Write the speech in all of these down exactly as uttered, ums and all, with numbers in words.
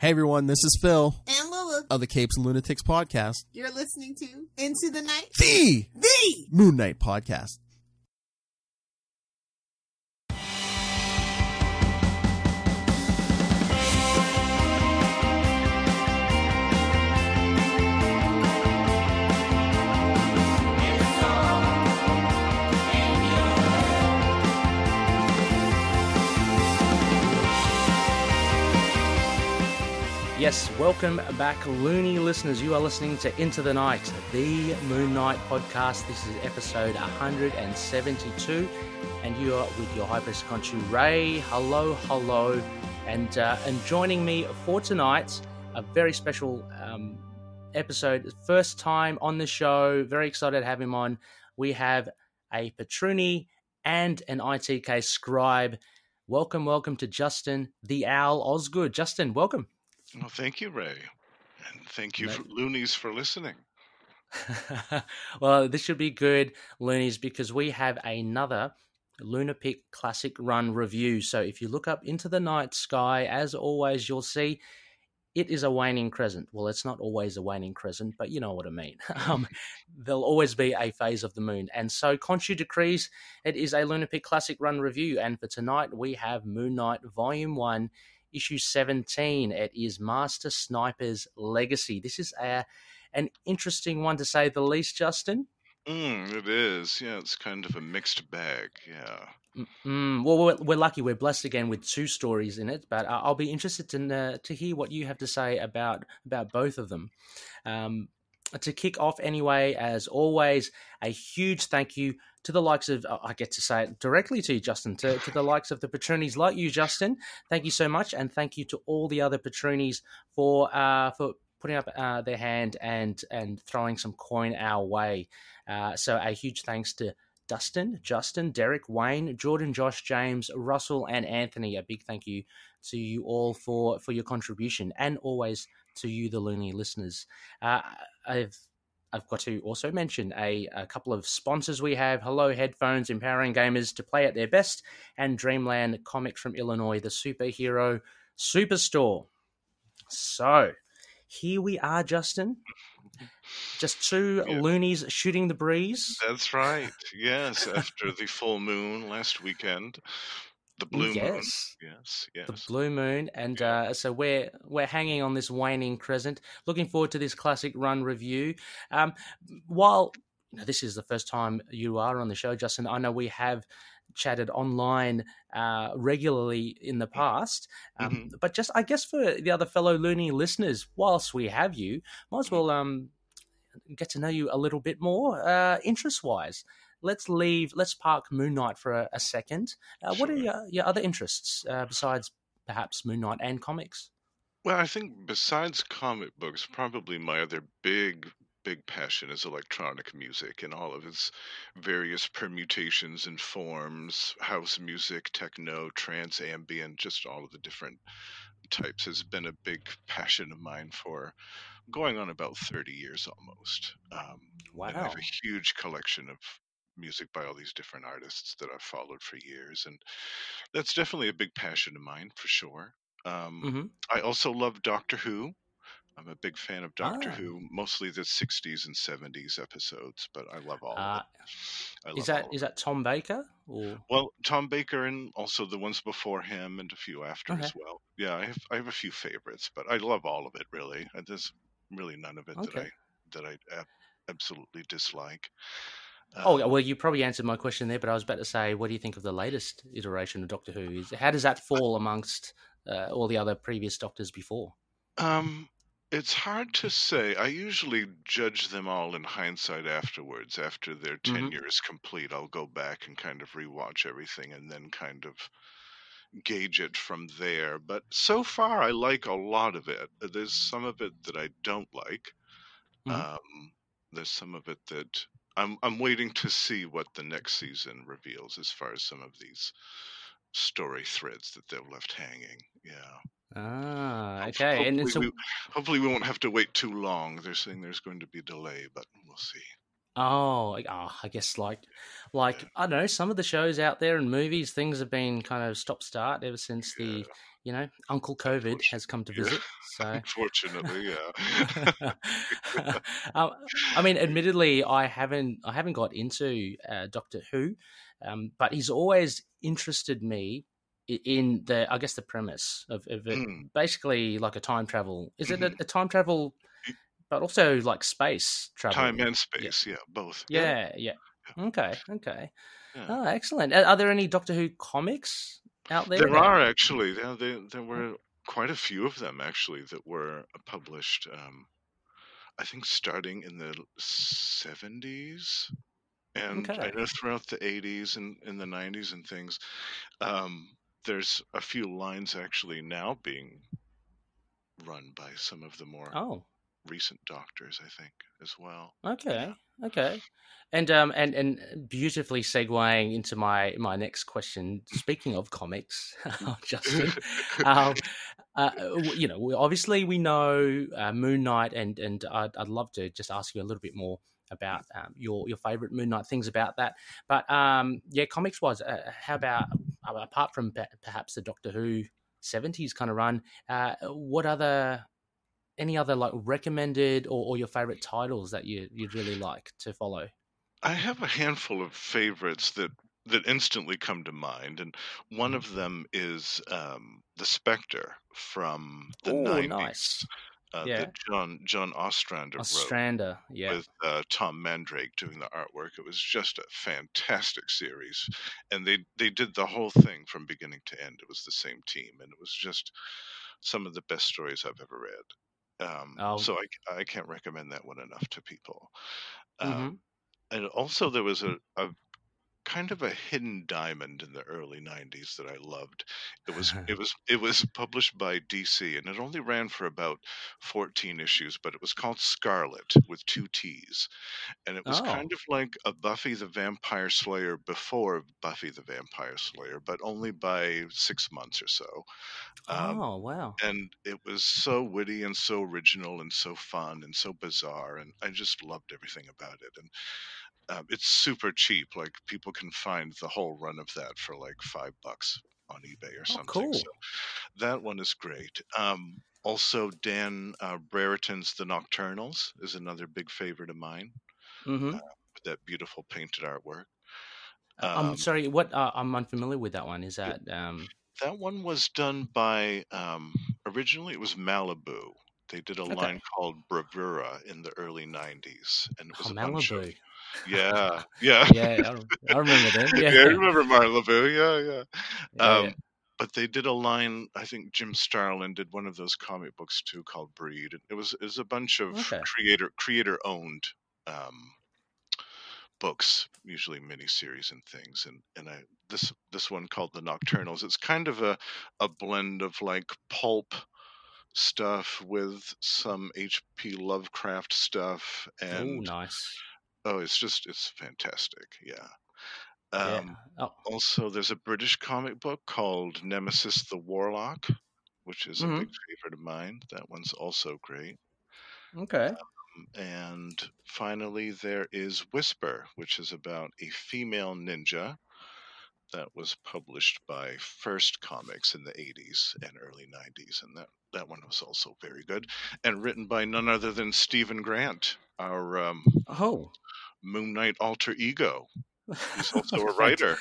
Hey everyone, this is Phil and Lulu of the Capes and Lunatics Podcast. You're listening to Into the Night, the, the Moon Knight Podcast. Yes, welcome back, Loony listeners. You are listening to Into the Night, the Moon Knight podcast. This is episode one seventy-two, and you are with your High Priest Khonshu Ray. Hello, hello, and uh, and joining me for tonight, a very special um, episode. First time on the show. Very excited to have him on. We have a Patruni and an I T K scribe. Welcome, welcome to Justin the Owl Osgood. Justin, welcome. Well, thank you, Ray, and thank you, for Loonies, for listening. Well, this should be good, Loonies, because we have another Lunapic Classic Run review. So if you look up into the night sky, as always, you'll see it is a waning crescent. Well, it's not always a waning crescent, but you know what I mean. um, there'll always be a phase of the moon. And so Khonshu decrees it is a Lunapic Classic Run review. And for tonight, we have Moon Knight Volume one, Issue seventeen. It is Master Sniper's Legacy. This is a, an interesting one, to say the least, Justin. Mm, it is. Yeah, it's kind of a mixed bag. Yeah. Mm-mm. Well, we're, we're lucky. We're blessed again with two stories in it, but I'll be interested to, uh, to hear what you have to say about, about both of them. Um, to kick off anyway, as always, a huge thank you to the likes of, I get to say it directly to you, Justin, to, to the likes of the Patrunis like you, Justin. Thank you so much, and thank you to all the other Patrunis for uh, for putting up uh, their hand and and throwing some coin our way. Uh, so a huge thanks to Dustin, Justin, Derek, Wayne, Jordan, Josh, James, Russell, and Anthony. A big thank you to you all for, for your contribution, and always to you, the Loony listeners. Uh, I've I've got to also mention a, a couple of sponsors we have. Hello Headphones, empowering gamers to play at their best, and Dreamland Comics from Illinois, the superhero superstore. So here we are, Justin. Just two yeah. Loonies shooting the breeze. That's right. Yes, after the full moon last weekend. The blue yes. moon, yes, yes, the blue moon, and yeah. uh, so we're we're hanging on this waning crescent. Looking forward to this classic run review. Um, while you know, this is the first time you are on the show, Justin, I know we have chatted online uh, regularly in the past, um, mm-hmm. but just I guess for the other fellow Loony listeners, whilst we have you, might as well um, get to know you a little bit more, uh, interest-wise. Let's leave, let's park Moon Knight for a, a second. Uh, sure. What are your, your other interests uh, besides perhaps Moon Knight and comics? Well, I think besides comic books, probably my other big, big passion is electronic music and all of its various permutations and forms, house music, techno, trance, ambient, just all of the different types has been a big passion of mine for going on about thirty years almost. Um, wow. And I have a huge collection of music by all these different artists that I've followed for years, and that's definitely a big passion of mine for sure. Um, mm-hmm. I also love Doctor Who. I'm a big fan of Doctor ah. Who, mostly the sixties and seventies episodes, but I love all uh, of it. Is that is that Tom Baker? Or? Well, Tom Baker and also the ones before him and a few after okay. as well. Yeah, I have I have a few favorites, but I love all of it really. There's really none of it okay. that I that I absolutely dislike. Um, oh, well, you probably answered my question there, but I was about to say, what do you think of the latest iteration of Doctor Who? How does that fall amongst uh, all the other previous Doctors before? Um, it's hard to say. I usually judge them all in hindsight afterwards. After their tenure mm-hmm. is complete, I'll go back and kind of rewatch everything and then kind of gauge it from there. But so far, I like a lot of it. There's some of it that I don't like. Mm-hmm. Um, there's some of it that... I'm I'm waiting to see what the next season reveals as far as some of these story threads that they've left hanging. Yeah. Ah, okay. Hopefully, and it's a... we, hopefully we won't have to wait too long. They're saying there's going to be a delay, but we'll see. Oh, oh I guess like, like yeah. I don't know, some of the shows out there and movies, things have been kind of stop-start ever since yeah. the you know, Uncle COVID has come to visit. So unfortunately, yeah. um, I mean, admittedly, I haven't I haven't got into uh, Doctor Who, um, but he's always interested me in the, I guess, the premise of, of it, mm. basically like a time travel. Is mm-hmm. it a, a time travel, but also like space travel? Time and space, yeah, yeah both. Yeah, yeah. yeah. Okay, okay. Yeah. Oh, excellent. Are, are there any Doctor Who comics out there? There are actually. There, there, there were quite a few of them actually that were published. Um, I think starting in the seventies, and okay. I know throughout the eighties and in the nineties and things. Um, there's a few lines actually now being run by some of the more oh. recent doctors, I think, as well. Okay, yeah. okay. And um and, and beautifully segueing into my, my next question. Speaking of comics, Justin, um, uh, you know, obviously we know uh, Moon Knight, and and I'd, I'd love to just ask you a little bit more about um, your your favorite Moon Knight, things about that. But um, yeah, comics wise, uh, how about apart from perhaps the Doctor Who seventies kind of run, uh, what other, any other like recommended or, or your favorite titles that you you'd really like to follow? I have a handful of favorites that, that instantly come to mind, and one of them is um, the Spectre from the Ooh, nineties. Nice. Uh, yeah. That John John Ostrander, Ostrander wrote yeah. with uh, Tom Mandrake doing the artwork. It was just a fantastic series, and they, they did the whole thing from beginning to end. It was the same team, and it was just some of the best stories I've ever read. Um, oh. So I, I can't recommend that one enough to people. Mm-hmm. Um, and also there was a, a kind of a hidden diamond in the early nineties that I loved. It was it was it was published by D C, and it only ran for about fourteen issues, but it was called Scarlett with two T's, and it was oh. kind of like a Buffy the Vampire Slayer before Buffy the Vampire Slayer, but only by six months or so. Um, oh wow! And it was so witty and so original and so fun and so bizarre, and I just loved everything about it. And Um, it's super cheap. Like, people can find the whole run of that for like five bucks on eBay or something. Oh, cool. So that one is great. Um, also, Dan uh, Brereton's The Nocturnals is another big favorite of mine. Mm-hmm. Uh, with that beautiful painted artwork. Um, I'm sorry, what uh, I'm unfamiliar with that one. Is that um... that one was done by um, originally it was Malibu. They did a okay. line called Bravura in the early nineties, and it was oh, a Malibu. Bunch of, yeah, yeah, yeah. I, I remember that. Yeah, yeah I remember Malibu. Yeah, yeah. yeah, um, yeah. But they did a line. I think Jim Starlin did one of those comic books too, called Breed. It was it was a bunch of okay. creator creator owned um, books, usually miniseries and things. And and I this this one called The Nocturnals. It's kind of a a blend of like pulp stuff with some H P Lovecraft stuff, and Ooh, nice. Oh, it's just it's fantastic. Yeah. Um, yeah. Oh. Also, there's a British comic book called Nemesis the Warlock, which is mm-hmm. a big favorite of mine. That one's also great. Okay. Um, and finally, there is Whisper, which is about a female ninja. That was published by First Comics in the eighties and early nineties, and that, that one was also very good, and written by none other than Stephen Grant, our um, oh. Moon Knight alter ego. He's also a writer.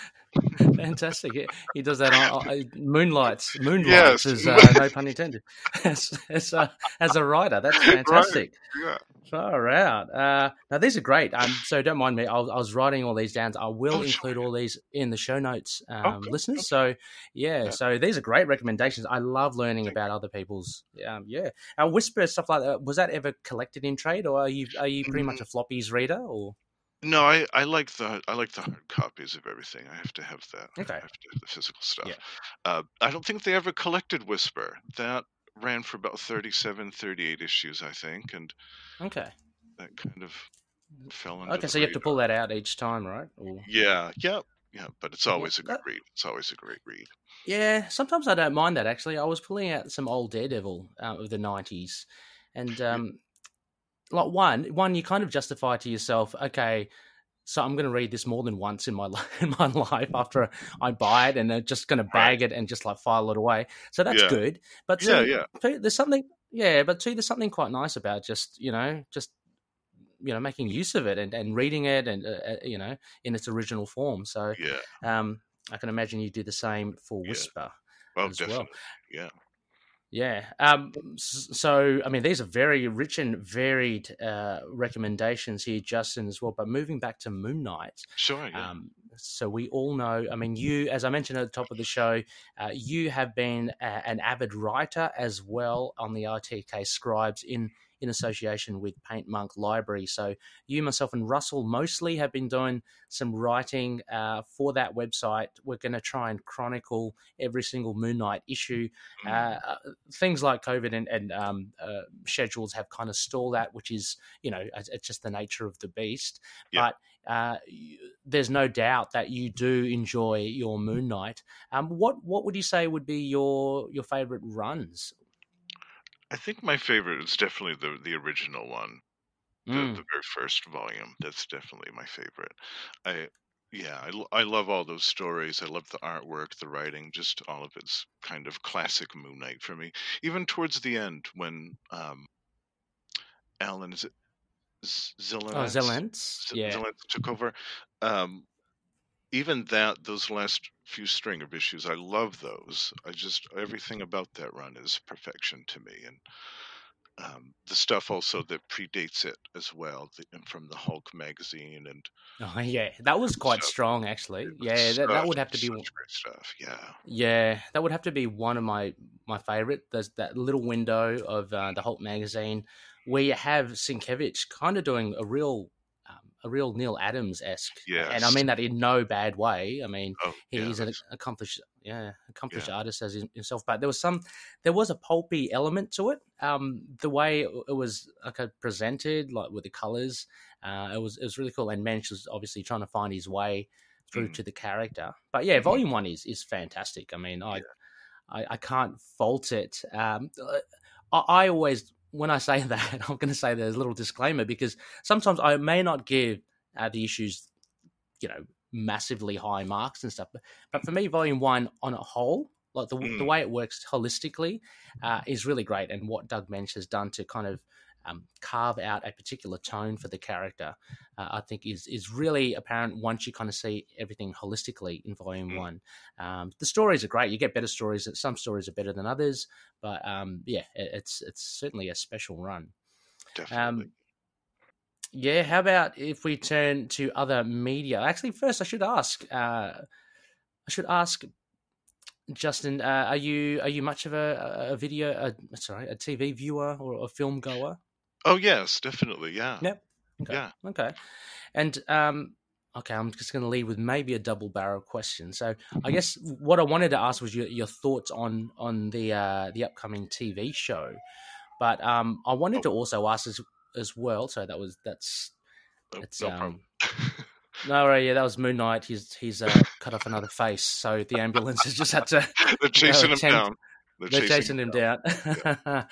Fantastic. Yeah. He does that on, on Moonlights. Moonlights yes. is, uh, no pun intended, as, as, a, as a writer. That's fantastic. Right. Yeah. Far out. Uh, now, these are great. Um, so don't mind me. I was, I was writing all these down. I will oh, include sure. all these in the show notes, um, okay. listeners. So, yeah, yeah, so these are great recommendations. I love learning Thank about you. Other people's, um, yeah. Our Whisper, stuff like that, was that ever collected in trade, or are you are you pretty mm-hmm. much a floppies reader? Or No, I, I like the I like the hard copies of everything. I have to have that. Okay. I have to have the physical stuff. Yeah. Uh, I don't think they ever collected Whisper. That ran for about thirty-seven, thirty-eight issues, I think, and okay, that kind of fell into. Okay, so you have to pull that out each time, right? Or... Yeah, yeah, yeah. But it's always yeah, a good that... read. It's always a great read. Yeah, sometimes I don't mind that actually. I was pulling out some old Daredevil uh, of the nineties, and um. Yeah. Like one, one you kind of justify to yourself, okay, So I'm going to read this more than once in my life, in my life after I buy it, and they're just going to bag it and just like file it away. So that's yeah. good. But yeah, see, yeah. Too, there's something, yeah, but see, there's something quite nice about just, you know, just, you know, making use of it and, and reading it and, uh, you know, in its original form. So yeah. um, I can imagine you do the same for Whisper yeah. well, as definitely. well. Yeah. Yeah. Um, so, I mean, these are very rich and varied uh, recommendations here, Justin, as well. But moving back to Moon Knight. Sure. Yeah. Um, so we all know, I mean, you, as I mentioned at the top of the show, uh, you have been a, an avid writer as well on the I T K Scribes in, in association with Paint Monk Library. So you, myself, and Russell mostly have been doing some writing uh, for that website. We're going to try and chronicle every single Moon Knight issue. Uh, things like COVID and, and um, uh, schedules have kind of stalled that, which is, you know, it's just the nature of the beast. Yep. But uh, there's no doubt that you do enjoy your Moon Knight. Um, what what would you say would be your your favorite runs? I think my favorite is definitely the the original one, the, mm. the very first volume. That's definitely my favorite. I yeah, I, I love all those stories. I love the artwork, the writing, just all of it's kind of classic Moon Knight for me. Even towards the end when um, Alan Z- Z- Zilentz, oh, Zilentz? Z- yeah. Zilentz took over. Um, even that, those last few string of issues, I love those. I just, everything about that run is perfection to me. And um, the stuff also that predates it as well, the, and from the Hulk magazine. And oh, yeah, that was quite stuff. strong, actually. Yeah, that, that would have to be great stuff. Yeah, yeah, that would have to be one of my my favorite. There's that little window of uh, the Hulk magazine where you have Sienkiewicz kind of doing a real. a real Neil Adams-esque. Yes. And I mean that in no bad way. I mean, oh, yeah, he's an accomplished, yeah, accomplished yeah. artist as himself, but there was some, there was a pulpy element to it. Um, the way it was okay, presented, like with the colors, uh, it was, it was really cool. And Mensch was obviously trying to find his way through mm-hmm. to the character, but yeah, volume one is, is fantastic. I mean, I, yeah. I, I can't fault it. Um, I, I always, When I say that, I'm going to say there's a little disclaimer because sometimes I may not give uh, the issues, you know, massively high marks and stuff. But, but for me, Volume One on a whole, like the mm. the way it works holistically, uh, is really great. And what Doug Moench has done to kind of um, carve out a particular tone for the character, uh, I think is is really apparent once you kind of see everything holistically in Volume mm. One. Um, the stories are great. You get better stories. Some stories are better than others. But um, yeah, it's it's certainly a special run. Definitely. Um, yeah, how about if we turn to other media? Actually, first I should ask. Uh, I should ask Justin. Uh, are you are you much of a, a video? A, sorry, a T V viewer or a film goer? Oh yes, definitely. Yeah. Yep. Okay. Yeah. Okay. And. Um, Okay, I'm just going to lead with maybe a double-barrel question. So, I guess what I wanted to ask was your, your thoughts on on the uh, the upcoming T V show, but um, I wanted oh. to also ask as as well. So that was that's oh, that's no um, problem. No, yeah, that was Moon Knight. He's he's uh, cut off another face, so the ambulance has just had to they're chasing you know, him temp- down. They're, they're chasing, chasing him down. down. Yeah.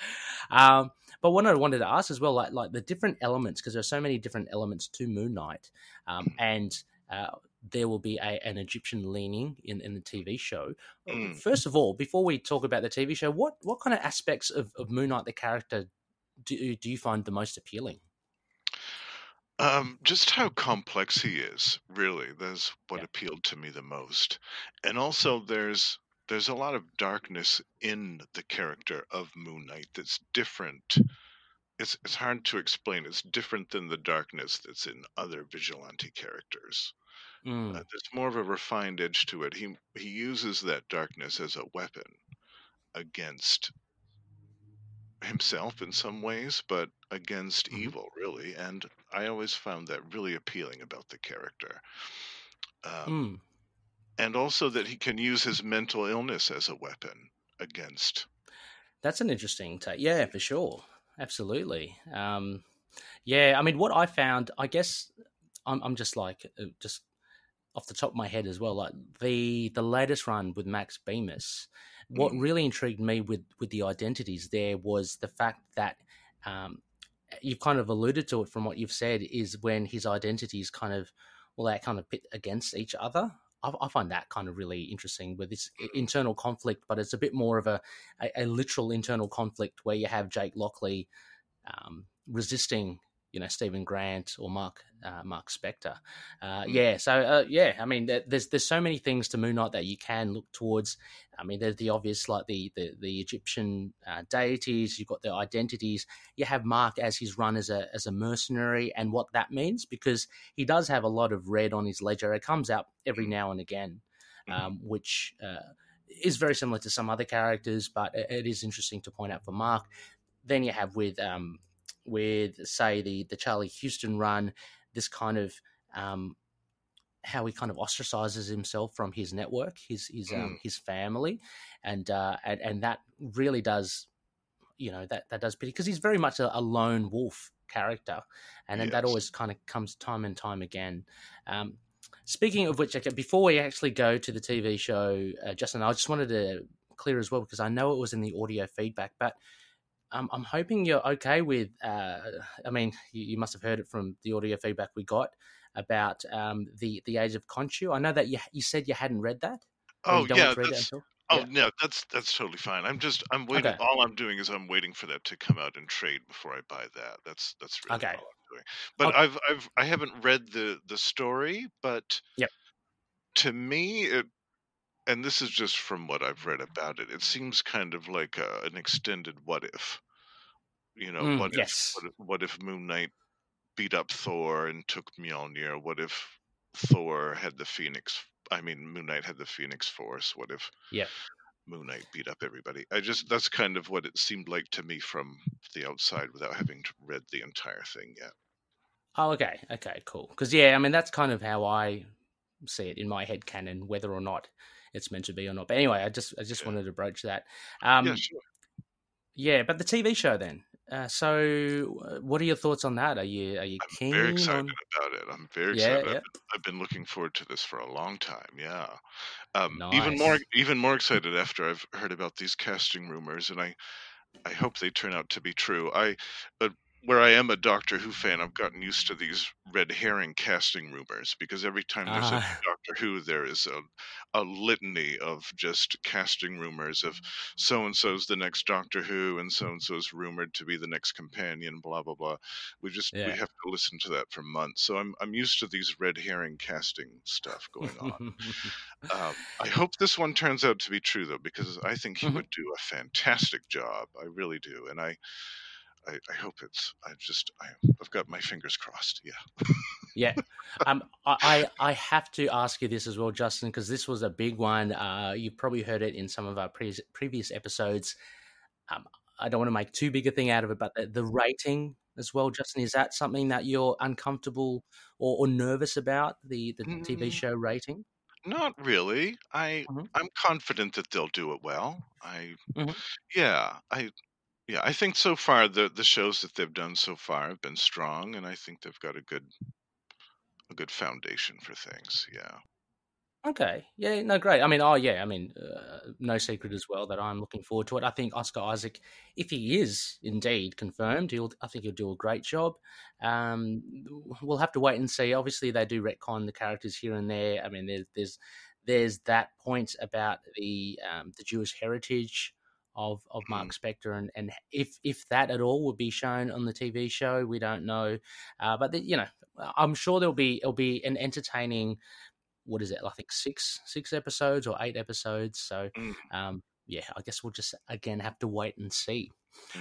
um, But what I wanted to ask as well, like like the different elements, because there are so many different elements to Moon Knight, um, and uh, there will be a, an Egyptian leaning in, in the T V show. Mm. First of all, before we talk about the T V show, what, what kind of aspects of, of Moon Knight, the character, do, do you find the most appealing? Um, just how complex he is, really. That's what yeah. appealed to me the most. And also there's... There's a lot of darkness in the character of Moon Knight that's different. It's it's hard to explain. It's different than the darkness that's in other vigilante characters. Mm. Uh, there's more of a refined edge to it. He he uses that darkness as a weapon against himself in some ways, but against mm. evil, really. And I always found that really appealing about the character. Um, mm. And also that he can use his mental illness as a weapon against. That's an interesting take. Yeah, for sure. Absolutely. Um, yeah, I mean, what I found, I guess I'm, I'm just like, just off the top of my head as well, like the, the latest run with Max Bemis, what mm. really intrigued me with, with the identities there was the fact that um, you've kind of alluded to it from what you've said is when his identities kind of will they kind of pit against each other? I, I find that kind of really interesting with this internal conflict, but it's a bit more of a, a, a literal internal conflict where you have Jake Lockley um, resisting, you know, Stephen Grant or Mark uh, Mark Spector. Uh, yeah, so, uh, yeah, I mean, there's there's so many things to Moon Knight that you can look towards. I mean, there's the obvious, like the, the, the Egyptian uh, deities, you've got their identities. You have Mark as his run as a as a mercenary and what that means, because he does have a lot of red on his ledger. It comes out every now and again, um, mm-hmm. which uh, is very similar to some other characters, but it is interesting to point out for Mark. Then you have with... Um, with, say, the, the Charlie Houston run, this kind of um, how he kind of ostracizes himself from his network, his his mm. um, his family, and, uh, and and that really does, you know, that, that does pity, because he's very much a, a lone wolf character, and yes. that always kind of comes time and time again. Um, speaking of which, before we actually go to the T V show, uh, Justin, I just wanted to clear as well, because I know it was in the audio feedback, but... Um, I'm hoping you're okay with, uh, I mean, you, you must have heard it from the audio feedback we got about um, the, the Age of Khonshu. I know that you you said you hadn't read that. Oh, you don't yeah. Want to read it until, oh, yeah. no, that's that's totally fine. I'm just, I'm waiting. Okay. All I'm doing is I'm waiting for that to come out in trade before I buy that. That's that's really okay. all I'm doing. But okay. I've, I've, I haven't read the, the story, but yep. to me, it, and this is just from what I've read about it, it seems kind of like a, an extended what if. You know, mm, what, yes. if, what, if, what if Moon Knight beat up Thor and took Mjolnir? What if Thor had the Phoenix? I mean, Moon Knight had the Phoenix Force. What if yeah. Moon Knight beat up everybody? I just, that's kind of what it seemed like to me from the outside without having read the entire thing yet. Oh, okay. Okay, cool. Because, yeah, I mean, that's kind of how I see it in my head canon, whether or not it's meant to be or not. But anyway, I just I just wanted to broach that. Um, yeah, sure. yeah, but the T V show then. Uh, so, what are your thoughts on that? Are you are you I'm keen? I'm very excited on... about it. I'm very yeah, excited. Yeah. I've, been, I've been looking forward to this for a long time. Yeah, um, nice. even more even more excited after I've heard about these casting rumors, and I I hope they turn out to be true. I but. Where I am a Doctor Who fan, I've gotten used to these red herring casting rumors, because every time there's uh. a Doctor Who, there is a, a litany of just casting rumors of so-and-so's the next Doctor Who and so-and-so's rumored to be the next companion, blah, blah, blah. We just yeah. we have to listen to that for months. So I'm I'm used to these red herring casting stuff going on. um, I hope this one turns out to be true, though, because I think he mm-hmm. would do a fantastic job. I really do. And I... I, I hope it's. I just. I, I've got my fingers crossed. Yeah. yeah. Um. I. I have to ask you this as well, Justin, because this was a big one. Uh. You probably heard it in some of our pre- previous episodes. Um. I don't want to make too big a thing out of it, but the, the rating as well, Justin. Is that something that you're uncomfortable or, or nervous about? The the mm, T V show rating. Not really. I. Mm-hmm. I'm confident that they'll do it well. I. Mm-hmm. Yeah. I. Yeah, I think so far the, the shows that they've done so far have been strong, and I think they've got a good a good foundation for things. Yeah. Okay. Yeah. No. Great. I mean. Oh, yeah. I mean, uh, no secret as well that I'm looking forward to it. I think Oscar Isaac, if he is indeed confirmed, he'll. I think he'll do a great job. Um, we'll have to wait and see. Obviously, they do retcon the characters here and there. I mean, there's there's there's that point about the um, the Jewish heritage of of Mark Spector, and, and if if that at all would be shown on the T V show, we don't know. Uh, but the, you know, I'm sure there'll be it'll be an entertaining. What is it? I think six six episodes or eight episodes. So, um, yeah, I guess we'll just again have to wait and see.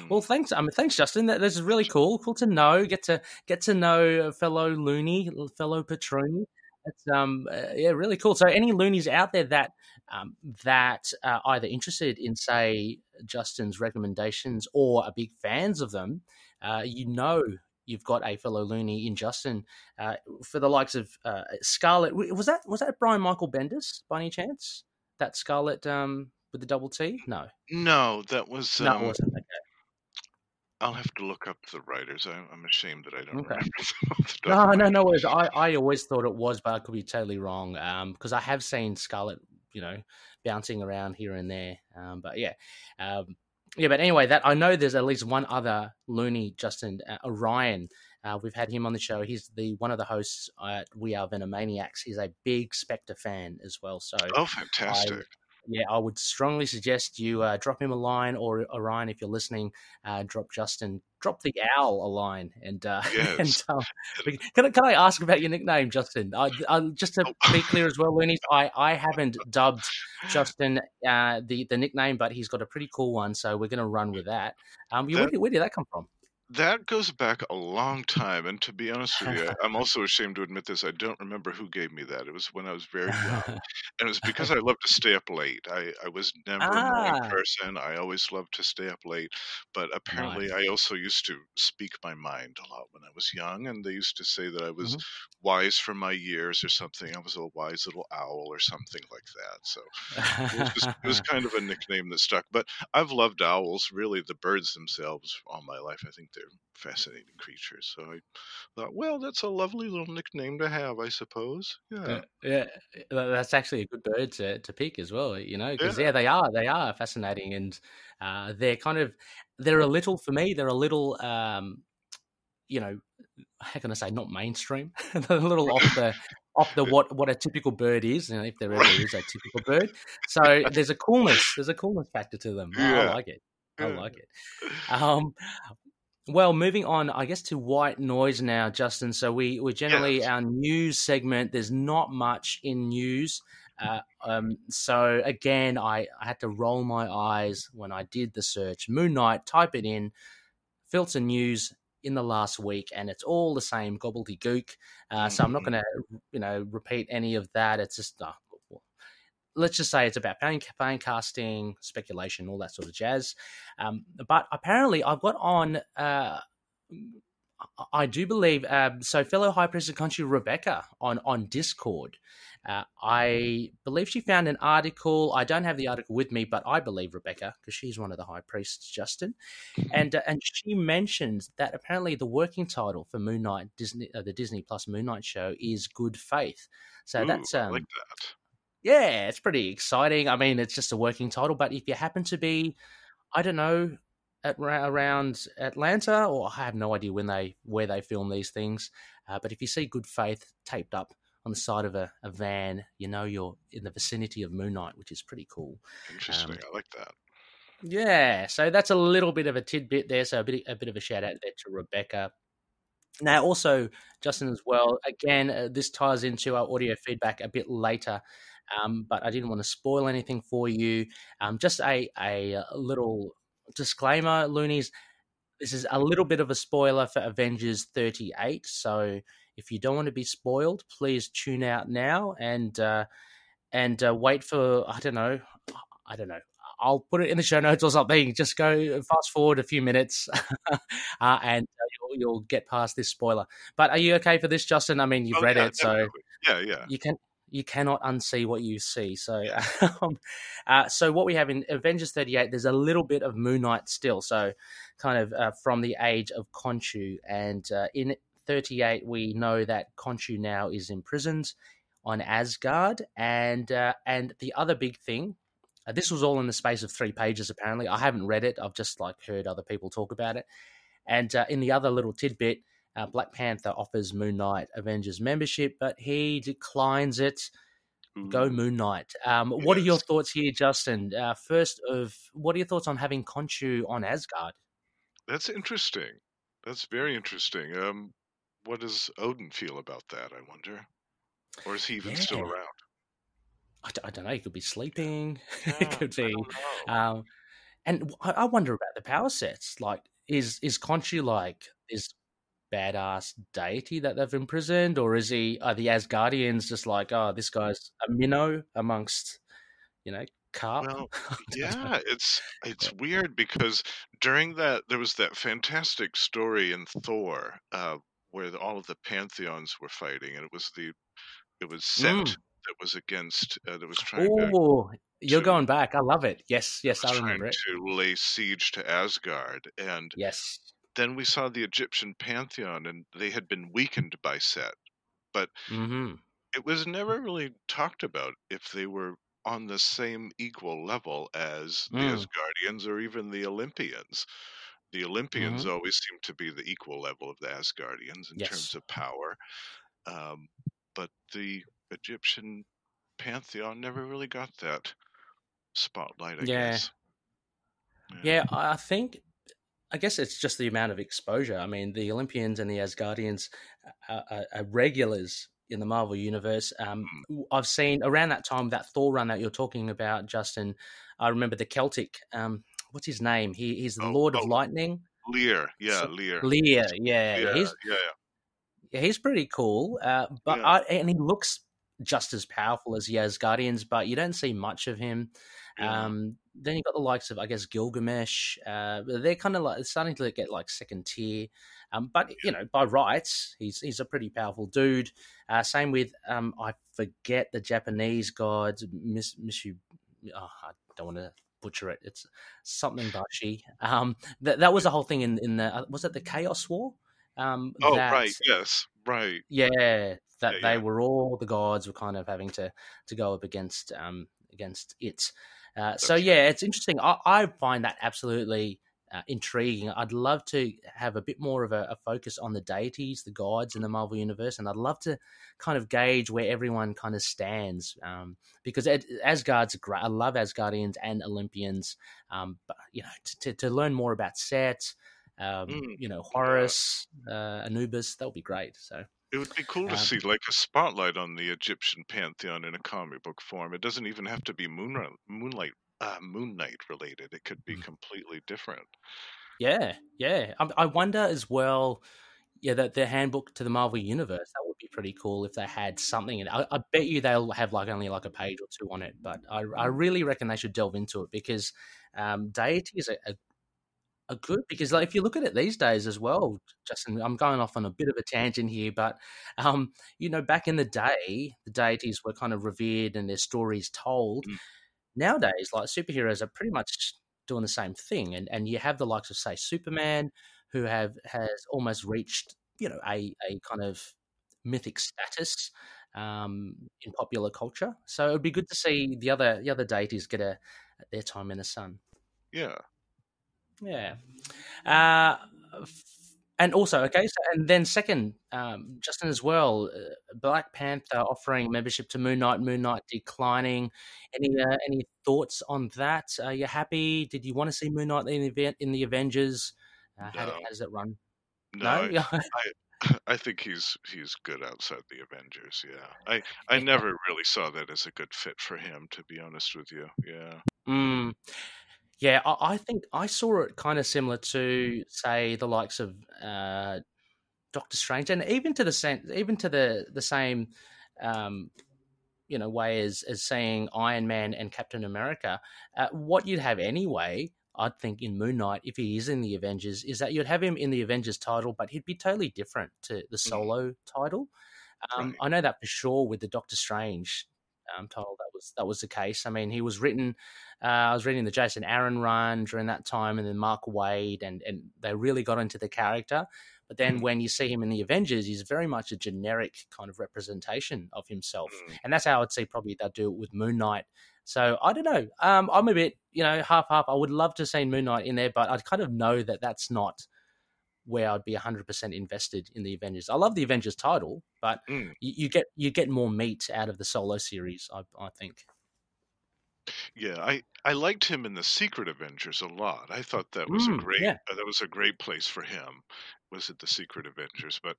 Well, thanks. I mean, thanks, Justin. That this is really cool. Cool to know. Get to get to know a fellow Looney, fellow Patroni. It's, um, uh, yeah, really cool. So any Loonies out there that um, that are either interested in, say, Justin's recommendations or are big fans of them, uh, you know you've got a fellow Looney in Justin. Uh, for the likes of uh, Scarlett, was that was that Brian Michael Bendis by any chance? That Scarlett um, with the double T? No. No, that was... No, um... it wasn't. Okay. I'll have to look up the writers. I'm, I'm ashamed that I don't okay. remember the No, no, no worries. I, I always thought it was, but I could be totally wrong because um, I have seen Scarlett, you know, bouncing around here and there. Um, but, yeah. Um, yeah, but anyway, that I know there's at least one other Looney, Justin uh, Orion, Uh, we've had him on the show. He's the one of the hosts at We Are Venomaniacs. He's a big Spector fan as well. So oh, fantastic. I, yeah, I would strongly suggest you uh, drop him a line, or Orion, if you're listening, uh, drop Justin, drop the owl a line. And uh, yes. and um, can, I, can I ask about your nickname, Justin? I, I, just to oh. be clear as well, Loonies, I, I haven't dubbed Justin uh, the, the nickname, but he's got a pretty cool one, so we're going to run with that. Um, that where, did, where did that come from? That goes back a long time, and to be honest with you, I'm also ashamed to admit this. I don't remember who gave me that. It was when I was very young, and it was because I loved to stay up late. I, I was never ah. a morning person. I always loved to stay up late, but apparently nice. I also used to speak my mind a lot when I was young, and they used to say that I was mm-hmm. wise for my years or something. I was a wise little owl or something like that. So it was, just, it was kind of a nickname that stuck. But I've loved owls, really the birds themselves, all my life. I think they're fascinating creatures. So I thought, well, that's a lovely little nickname to have, I suppose. Yeah, yeah, that's actually a good bird to, to pick as well, you know, because yeah. yeah, they are, they are fascinating, and uh, they're kind of, they're a little, for me, they're a little, um, you know, how can I say, not mainstream, they're a little off the. Off the what what a typical bird is, and if there ever is a typical bird, so there's a coolness, there's a coolness factor to them. Yeah. I like it. I like it. Um, well, moving on, I guess, to white noise now, Justin. So we we generally yes. our news segment. There's not much in news. Uh, um, so again, I, I had to roll my eyes when I did the search. Moon Knight, type it in, filter news. In the last week, and it's all the same gobbledygook. Uh, so I'm not going to, you know, repeat any of that. It's just, uh, let's just say it's about fan, fan casting, speculation, all that sort of jazz. Um, but apparently, I've got on. Uh, I do believe uh, so. Fellow High Priestess Khonshu Rebecca on on Discord. Uh, I believe she found an article. I don't have the article with me, but I believe Rebecca, because she's one of the high priests, Justin. And uh, and she mentioned that apparently the working title for Moon Knight, Disney, uh, the Disney Plus Moon Knight show, is Good Faith. So Ooh, that's um, I like that. Yeah, it's pretty exciting. I mean, it's just a working title, but if you happen to be, I don't know, at around Atlanta, or I have no idea when they where they film these things, uh, but if you see Good Faith taped up on the side of a, a van, you know you're in the vicinity of Moon Knight, which is pretty cool. Interesting. Um, I like that. Yeah, so that's a little bit of a tidbit there, so a bit, a bit of a shout-out there to Rebecca. Now, also, Justin, as well, again, uh, this ties into our audio feedback a bit later, um, but I didn't want to spoil anything for you. Um, just a, a little disclaimer, Loonies, this is a little bit of a spoiler for Avengers thirty-eight, so if you don't want to be spoiled, please tune out now and uh, and uh, wait for, I don't know, I don't know. I'll put it in the show notes or something. Just go fast forward a few minutes uh, and uh, you'll, you'll get past this spoiler. But are you okay for this, Justin? I mean, you've oh, read yeah, it, definitely. so yeah, yeah. You can you cannot unsee what you see. So, yeah. um, uh, so what we have in Avengers thirty-eight, there's a little bit of Moon Knight still. So, kind of uh, from the age of Khonshu, and uh, in thirty-eight, we know that Khonshu now is imprisoned on Asgard, and uh, and the other big thing, uh, this was all in the space of three pages apparently. I haven't read it. I've just like heard other people talk about it. And uh, in the other little tidbit, uh, Black Panther offers Moon Knight Avengers membership, but he declines it. Mm. Go Moon Knight. Um, yes. What are your thoughts here, Justin? Uh, first of, what are your thoughts on having Khonshu on Asgard? That's interesting. That's very interesting. Um, What does Odin feel about that, I wonder? Or is he even yeah. still around? I don't, I don't know. He could be sleeping. Yeah, he could be. Um, and I wonder about the power sets. Like, is, is Khonshu like this badass deity that they've imprisoned? Or is he, are the Asgardians just like, oh, this guy's a minnow amongst, you know, carp? Well, yeah, it's, it's weird because during that, there was that fantastic story in Thor, uh, where all of the pantheons were fighting, and it was the it was Set mm. that was against uh, that was trying. Oh, you're to, going back! I love it. Yes, yes, I remember it. To lay siege to Asgard, and yes, then we saw the Egyptian pantheon, and they had been weakened by Set, but mm-hmm. it was never really talked about if they were on the same equal level as mm. the Asgardians or even the Olympians. The Olympians mm-hmm. always seem to be the equal level of the Asgardians in yes. terms of power. Um, but the Egyptian pantheon never really got that spotlight, I yeah. guess. Yeah. yeah, I think, I guess it's just the amount of exposure. I mean, the Olympians and the Asgardians are, are, are regulars in the Marvel Universe. Um, mm. I've seen around that time, that Thor run that you're talking about, Justin, I remember the Celtic... Um, what's his name? He he's the oh, Lord oh, of Lightning. Lear, yeah, Lear. Lear, yeah, Lear, he's yeah, yeah. he's pretty cool. Uh, but yeah. I, and he looks just as powerful as the Asgardians, but you don't see much of him. Yeah. Um, then you got the likes of, I guess, Gilgamesh. Uh, they're kind of like starting to get like second tier. Um, but yeah. you know, by rights, he's he's a pretty powerful dude. Uh, same with um, I forget the Japanese gods, Miss Mishu. Oh, I don't want to. Butcher it. It's something Bashi. Um, that that was the whole thing in in the was it the Chaos War? Um, oh that, right, yes, right. Yeah, that yeah, they yeah. were all the gods were kind of having to to go up against um against it. Uh, so yeah, it's interesting. I, I find that absolutely uh, intriguing. I'd love to have a bit more of a, a focus on the deities, the gods in the Marvel Universe, and I'd love to kind of gauge where everyone kind of stands um, because it, Asgard's great. I love Asgardians and Olympians, um, but you know, to, to learn more about Set, um, mm. you know, Horus, uh, Anubis, that would be great. So it would be cool to um, see like a spotlight on the Egyptian pantheon in a comic book form. It doesn't even have to be moon, Moonlight. Uh, Moon Knight related. It could be completely different. Yeah, yeah. I, I wonder as well. Yeah, that their handbook to the Marvel Universe, that would be pretty cool if they had something. And I, I bet you they'll have like only like a page or two on it. But I, I really reckon they should delve into it because um, deities are, are good. Because like if you look at it these days as well, Justin, I'm going off on a bit of a tangent here, but um, you know, back in the day, the deities were kind of revered and their stories told. Mm. Nowadays, like superheroes are pretty much doing the same thing, and, and you have the likes of, say, Superman, who have has almost reached, you know, a, a kind of mythic status um, in popular culture. So it would be good to see the other the other deities get a their time in the sun. Yeah, yeah, uh, and also okay, so, and then second, um, Justin as well, uh, Black Panther offering membership to Moon Knight, Moon Knight declining. Any uh, any thoughts on that? Are you happy? Did you want to see Moon Knight in the event in the Avengers? Uh, no. how, how does it run? No, no? I, I, I think he's he's good outside the Avengers. Yeah, I I never really saw that as a good fit for him, to be honest with you. Yeah. Mm. Yeah, I, I think I saw it kind of similar to, say, the likes of uh, Doctor Strange, and even to the same, even to the the same, um, you know, way as as saying Iron Man and Captain America. Uh, what you'd have anyway, I'd think, in Moon Knight, if he is in the Avengers, is that you'd have him in the Avengers title, but he'd be totally different to the solo mm-hmm. title. Um, right. I know that for sure with the Doctor Strange. I'm told that was that was the case. I mean, he was written. Uh, I was reading the Jason Aaron run during that time, and then Mark Waid, and and they really got into the character. But then when you see him in the Avengers, he's very much a generic kind of representation of himself, and that's how I'd say probably they'll do it with Moon Knight. So I don't know. Um, I'm a bit, you know, half half. I would love to see Moon Knight in there, but I kind of know that that's not where I'd be one hundred percent invested in the Avengers. I love the Avengers title, but mm. you, you get you get more meat out of the solo series, I, I think. Yeah, I, I liked him in the Secret Avengers a lot. I thought that was mm, a great yeah. uh, that was a great place for him. Was it the Secret Avengers? But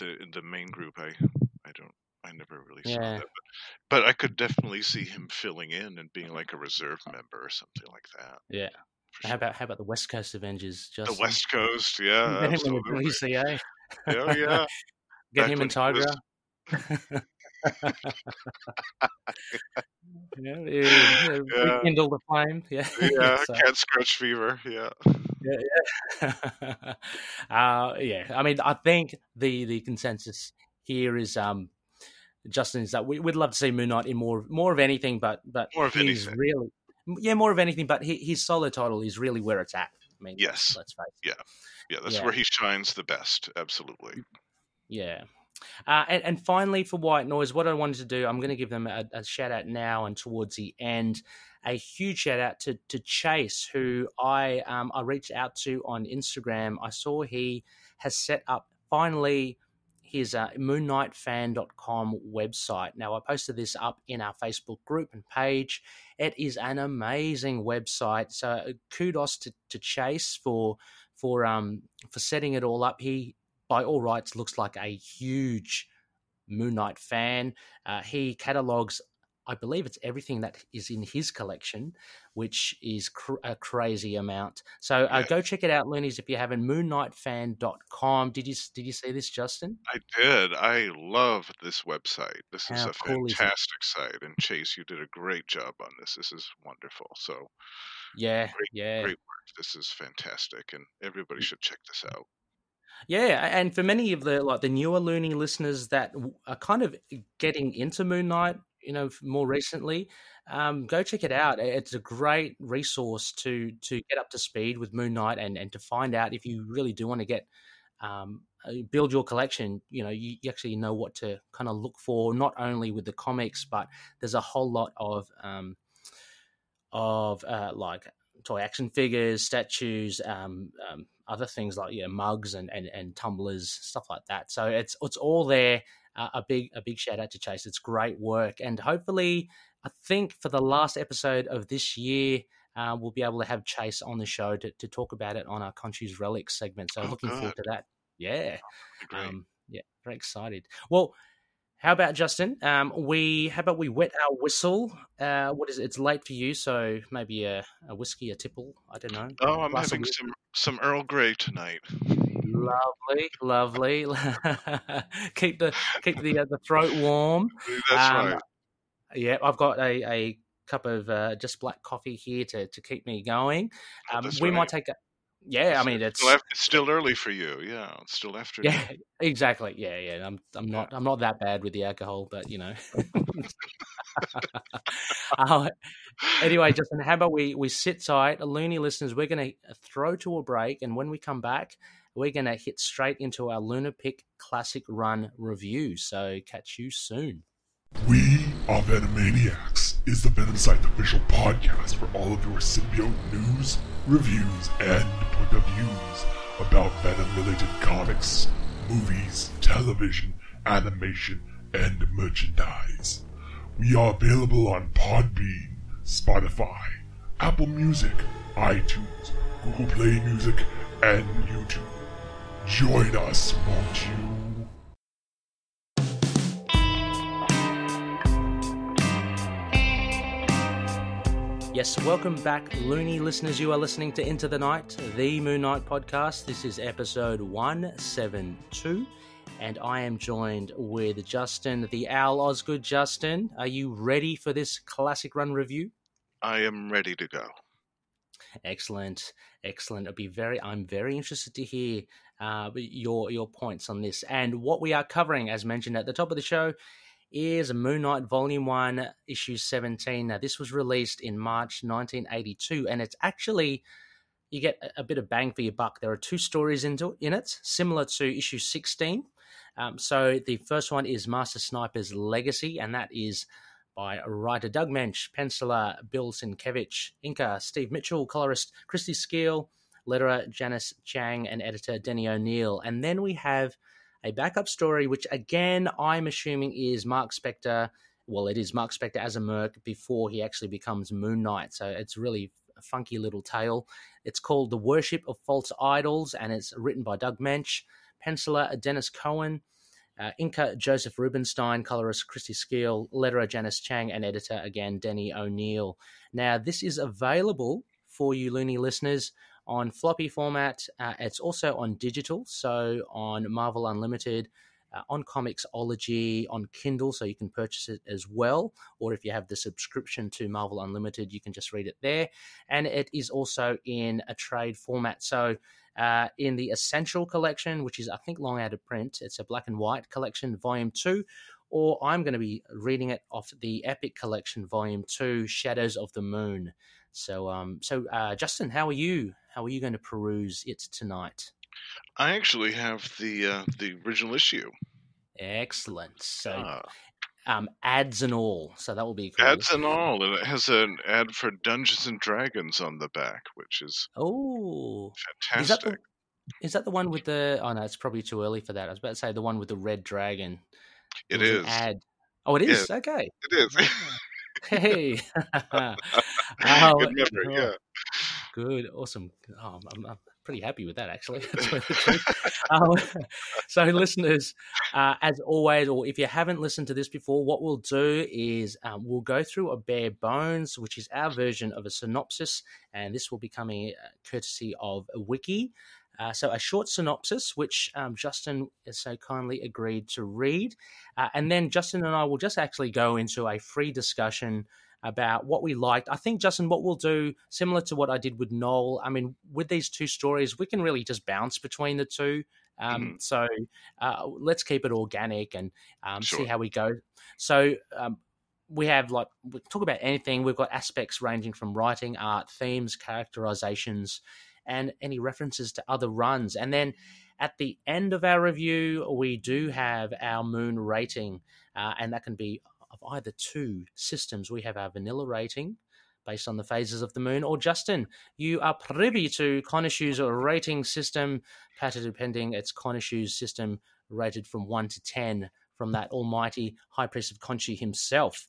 the the main group, I I don't I never really yeah. saw that. But, but I could definitely see him filling in and being like a reserve member or something like that. Yeah. How about how about the West Coast Avengers? Justin? The West Coast, yeah, absolutely. U C A. Oh yeah, get Back him and Tigra. Was... yeah, yeah, yeah. Kindle the flame. Yeah, yeah. So. Cat scratch fever. Yeah, yeah, yeah. uh, yeah. I mean, I think the the consensus here is um, Justin is that we would love to see Moon Knight in more more of anything, but but more of he's anything. really. Yeah, more of anything, but his solo title is really where it's at. I mean, yes. Let's face it. Yeah. Yeah, that's yeah. where he shines the best. Absolutely. Yeah. Uh, and, and finally, for White Noise, what I wanted to do, I'm going to give them a, a shout out now and towards the end. A huge shout out to to Chase, who I um, I reached out to on Instagram. I saw he has set up finally his uh, moon knight fan dot com website. Now, I posted this up in our Facebook group and page. It is an amazing website. So kudos to, to Chase for for um for setting it all up. He, by all rights, looks like a huge Moon Knight fan. Uh, he catalogs, I believe it's everything that is in his collection, which is cr- a crazy amount. So uh, yeah. Go check it out, Loonies, if you haven't, moon knight fan dot com. Did you did you see this, Justin? I did. I love this website. This How is a cool fantastic is site. And Chase, you did a great job on this. This is wonderful. So yeah, great, yeah. great work. This is fantastic, and everybody should check this out. Yeah, and for many of the like the newer Looney listeners that are kind of getting into Moon Knight, you know, more recently, um, go check it out. It's a great resource to to get up to speed with Moon Knight and, and to find out if you really do want to get um, build your collection. You know, you actually know what to kind of look for, not only with the comics, but there's a whole lot of um, of uh, like toy action figures, statues, um, um, other things like yeah, mugs and, and and tumblers, stuff like that. So it's it's all there. Uh, a big a big shout out to Chase. It's great work, and hopefully, I think for the last episode of this year, uh, we'll be able to have Chase on the show to, to talk about it on our Khonshu's Relics segment. So oh, looking God. forward to that. Yeah, um, yeah, very excited. Well, how about Justin? Um, we how about we wet our whistle? Uh, what is it? It's late for you, so maybe a, a whiskey, a tipple. I don't know. Oh, I'm Russell having with- some some Earl Grey tonight. Lovely, lovely. keep the keep the uh, the throat warm. That's um, right. Yeah, I've got a, a cup of uh, just black coffee here to, to keep me going. Um, oh, we right. might take a yeah. That's I mean, it's, it's still early for you. Yeah, it's still after. Yeah, you. exactly. Yeah, yeah. I'm I'm not I'm not that bad with the alcohol, but you know. uh, anyway, Justin, how about we we sit tight, Looney listeners? We're going to throw to a break, and when we come back, we're going to hit straight into our Lunapic Classic Run review, so catch you soon. We Are Venomaniacs is the Venomsite official podcast for all of your symbiote news, reviews, and point of views about Venom-related comics, movies, television, animation, and merchandise. We are available on Podbean, Spotify, Apple Music, iTunes, Google Play Music, and YouTube. Join us, won't you? Yes, welcome back, Looney listeners. You are listening to Into the Night, the Moon Knight podcast. This is episode one seventy-two, and I am joined with Justin, the Owl Osgood. Justin, are you ready for this classic run review? I am ready to go. Excellent, excellent. It'll be very. I'm very interested to hear uh, your your points on this. And what we are covering, as mentioned at the top of the show, is Moon Knight Volume one, Issue seventeen. Now, this was released in March nineteen eighty-two, and it's actually, you get a bit of bang for your buck. There are two stories into in it, similar to Issue sixteen. Um, so the first one is Master Sniper's Legacy, and that is by writer Doug Moench, penciler Bill Sienkiewicz, inker Steve Mitchell, colorist Christy Skeel, letterer Janice Chang, and editor Denny O'Neill. And then we have a backup story, which again I'm assuming is Mark Spector. Well, it is Mark Spector as a merc before he actually becomes Moon Knight. So it's really a funky little tale. It's called The Worship of False Idols, and it's written by Doug Moench, penciler Dennis Cohen, Uh, inker Joseph Rubinstein, colorist Christy Skeel, letterer Janice Chang, and editor, again, Denny O'Neill. Now, this is available for you Looney listeners on floppy format. Uh, it's also on digital, so on Marvel Unlimited, uh, on Comixology, on Kindle, so you can purchase it as well. Or if you have the subscription to Marvel Unlimited, you can just read it there. And it is also in a trade format, so Uh, in the Essential Collection, which is, I think, long out of print. It's a black and white collection, Volume two, or I'm going to be reading it off the Epic Collection, Volume two, Shadows of the Moon. So, um, so uh, Justin, how are you? How are you going to peruse it tonight? I actually have the uh, the original issue. Excellent. So ah. um, ads and all. So that will be cool. Ads and all. And it has an ad for Dungeons and Dragons on the back, which is oh fantastic. Is that the, is that the one with the... Oh, no, it's probably too early for that. I was about to say the one with the red dragon. It is. Ad. Oh, it is? Yeah. Okay. It is. Hey. oh, Good memory, yeah. Good. Awesome. Oh, I'm, I'm pretty happy with that, actually. um, so, listeners, uh, as always, or if you haven't listened to this before, what we'll do is um, we'll go through a bare bones, which is our version of a synopsis, and this will be coming courtesy of a wiki. Uh, so a short synopsis, which um, Justin has so kindly agreed to read. Uh, and then Justin and I will just actually go into a free discussion about what we liked. I think, Justin, what we'll do, similar to what I did with Noel, I mean, with these two stories, we can really just bounce between the two. Um, mm-hmm. So uh, let's keep it organic and um, sure. see how we go. So um, we have, like, we talk about anything. We've got aspects ranging from writing, art, themes, characterizations, and any references to other runs. And then at the end of our review, we do have our Moon rating, uh, and that can be of either two systems. We have our vanilla rating based on the phases of the Moon, or Justin, you are privy to Khonshu's rating system, patented pending. It's Khonshu's system rated from one to ten from that almighty high priest of Khonshu himself.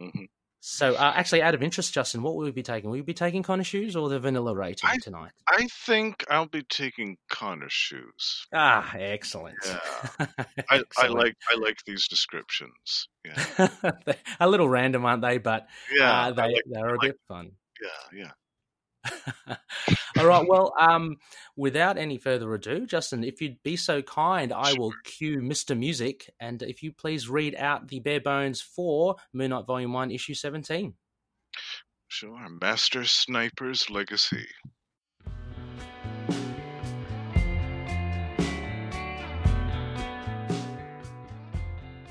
Mm-hmm. So, uh, actually, out of interest, Justin, what will we be taking? Will you be taking Khonshu's or the vanilla rating I, tonight? I think I'll be taking Khonshu's. Ah, excellent. Yeah. excellent. I, I like I like these descriptions. Yeah. A little random, aren't they? But yeah, uh, they, like, they're a like, bit fun. Yeah, yeah. All right, well, um, without any further ado, Justin, if you'd be so kind, I sure. will cue Mister Music, and if you please read out the bare bones for Moon Knight Volume one, Issue seventeen. Sure, Master Sniper's Legacy.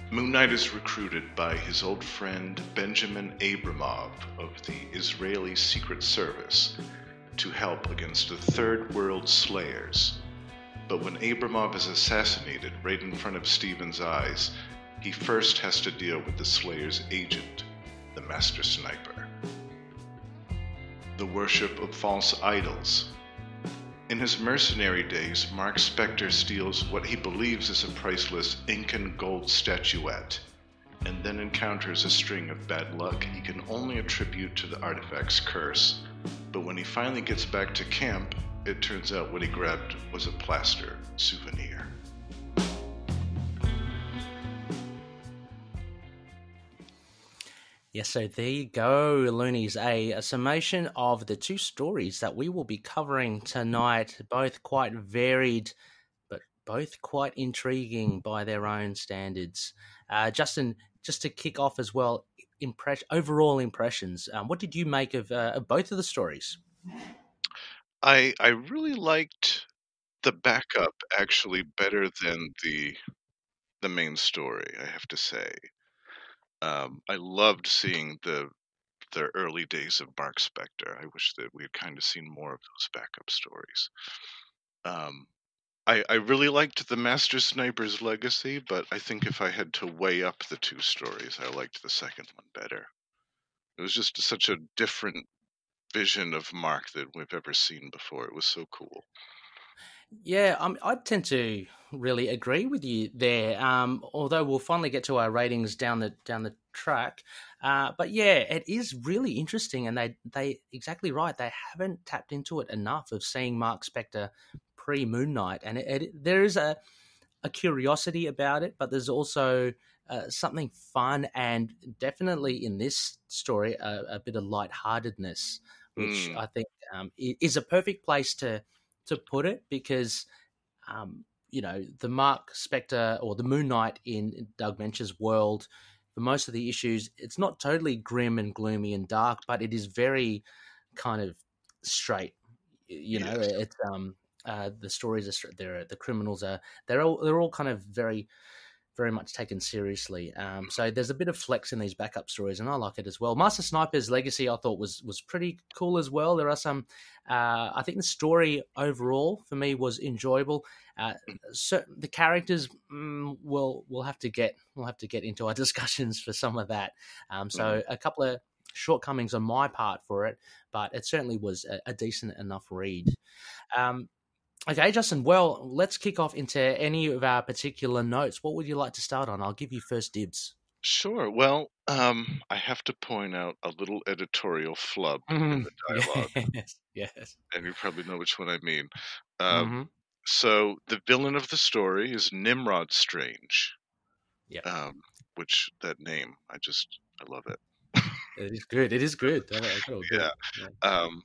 Moon Knight is recruited by his old friend Benjamin Abramov of the Israeli Secret Service to help against the Third World Slayers. But when Abramov is assassinated right in front of Steven's eyes, he first has to deal with the Slayer's agent, the Master Sniper. The Worship of False Idols. In his mercenary days, Mark Spector steals what he believes is a priceless ink and gold statuette, and then encounters a string of bad luck he can only attribute to the artifact's curse. But when he finally gets back to camp, it turns out what he grabbed was a plaster souvenir. Yes, so there you go, Loonies, a, a summation of the two stories that we will be covering tonight, both quite varied, but both quite intriguing by their own standards. Uh, Justin, just to kick off as well, impress, overall impressions, um, what did you make of, uh, of both of the stories? I I really liked the backup actually better than the the main story, I have to say. Um, I loved seeing the the early days of Mark Spector. I wish that we had kind of seen more of those backup stories. Um, I, I really liked the Master Sniper's Legacy, but I think if I had to weigh up the two stories, I liked the second one better. It was just such a different vision of Mark that we've ever seen before. It was so cool. Yeah, um, I tend to really agree with you there, um, although we'll finally get to our ratings down the down the track. Uh, but, yeah, it is really interesting, and they they exactly right. They haven't tapped into it enough of seeing Mark Spector pre-Moon Knight, and it, it, there is a, a curiosity about it, but there's also uh, something fun and definitely in this story a, a bit of lightheartedness, which mm. I think um, is a perfect place to – to put it, because, um, you know, the Mark Spector or the Moon Knight in Doug Moench's world, for most of the issues, it's not totally grim and gloomy and dark, but it is very kind of straight. You know, yes. it's um, uh, the stories are straight. They're, the criminals are they're all they're all kind of very very much taken seriously. Um, so there's a bit of flex in these backup stories, and I like it as well. Master Sniper's Legacy, I thought, was was pretty cool as well. There are some, uh, I think the story overall for me was enjoyable. Uh, so the characters, mm, we'll we'll have to get we'll have to get into our discussions for some of that. Um, so a couple of shortcomings on my part for it, but it certainly was a, a decent enough read. Um, Okay, Justin, well, let's kick off into any of our particular notes. What would you like to start on? I'll give you first dibs. Sure. Well, um, I have to point out a little editorial flub mm-hmm. in the dialogue. Yes, yes. And you probably know which one I mean. Um, mm-hmm. So the villain of the story is Nimrod Strange. Yeah. Um, which, that name, I just, I love it. It is good. It is good. I, I feel good. Yeah. yeah. Um,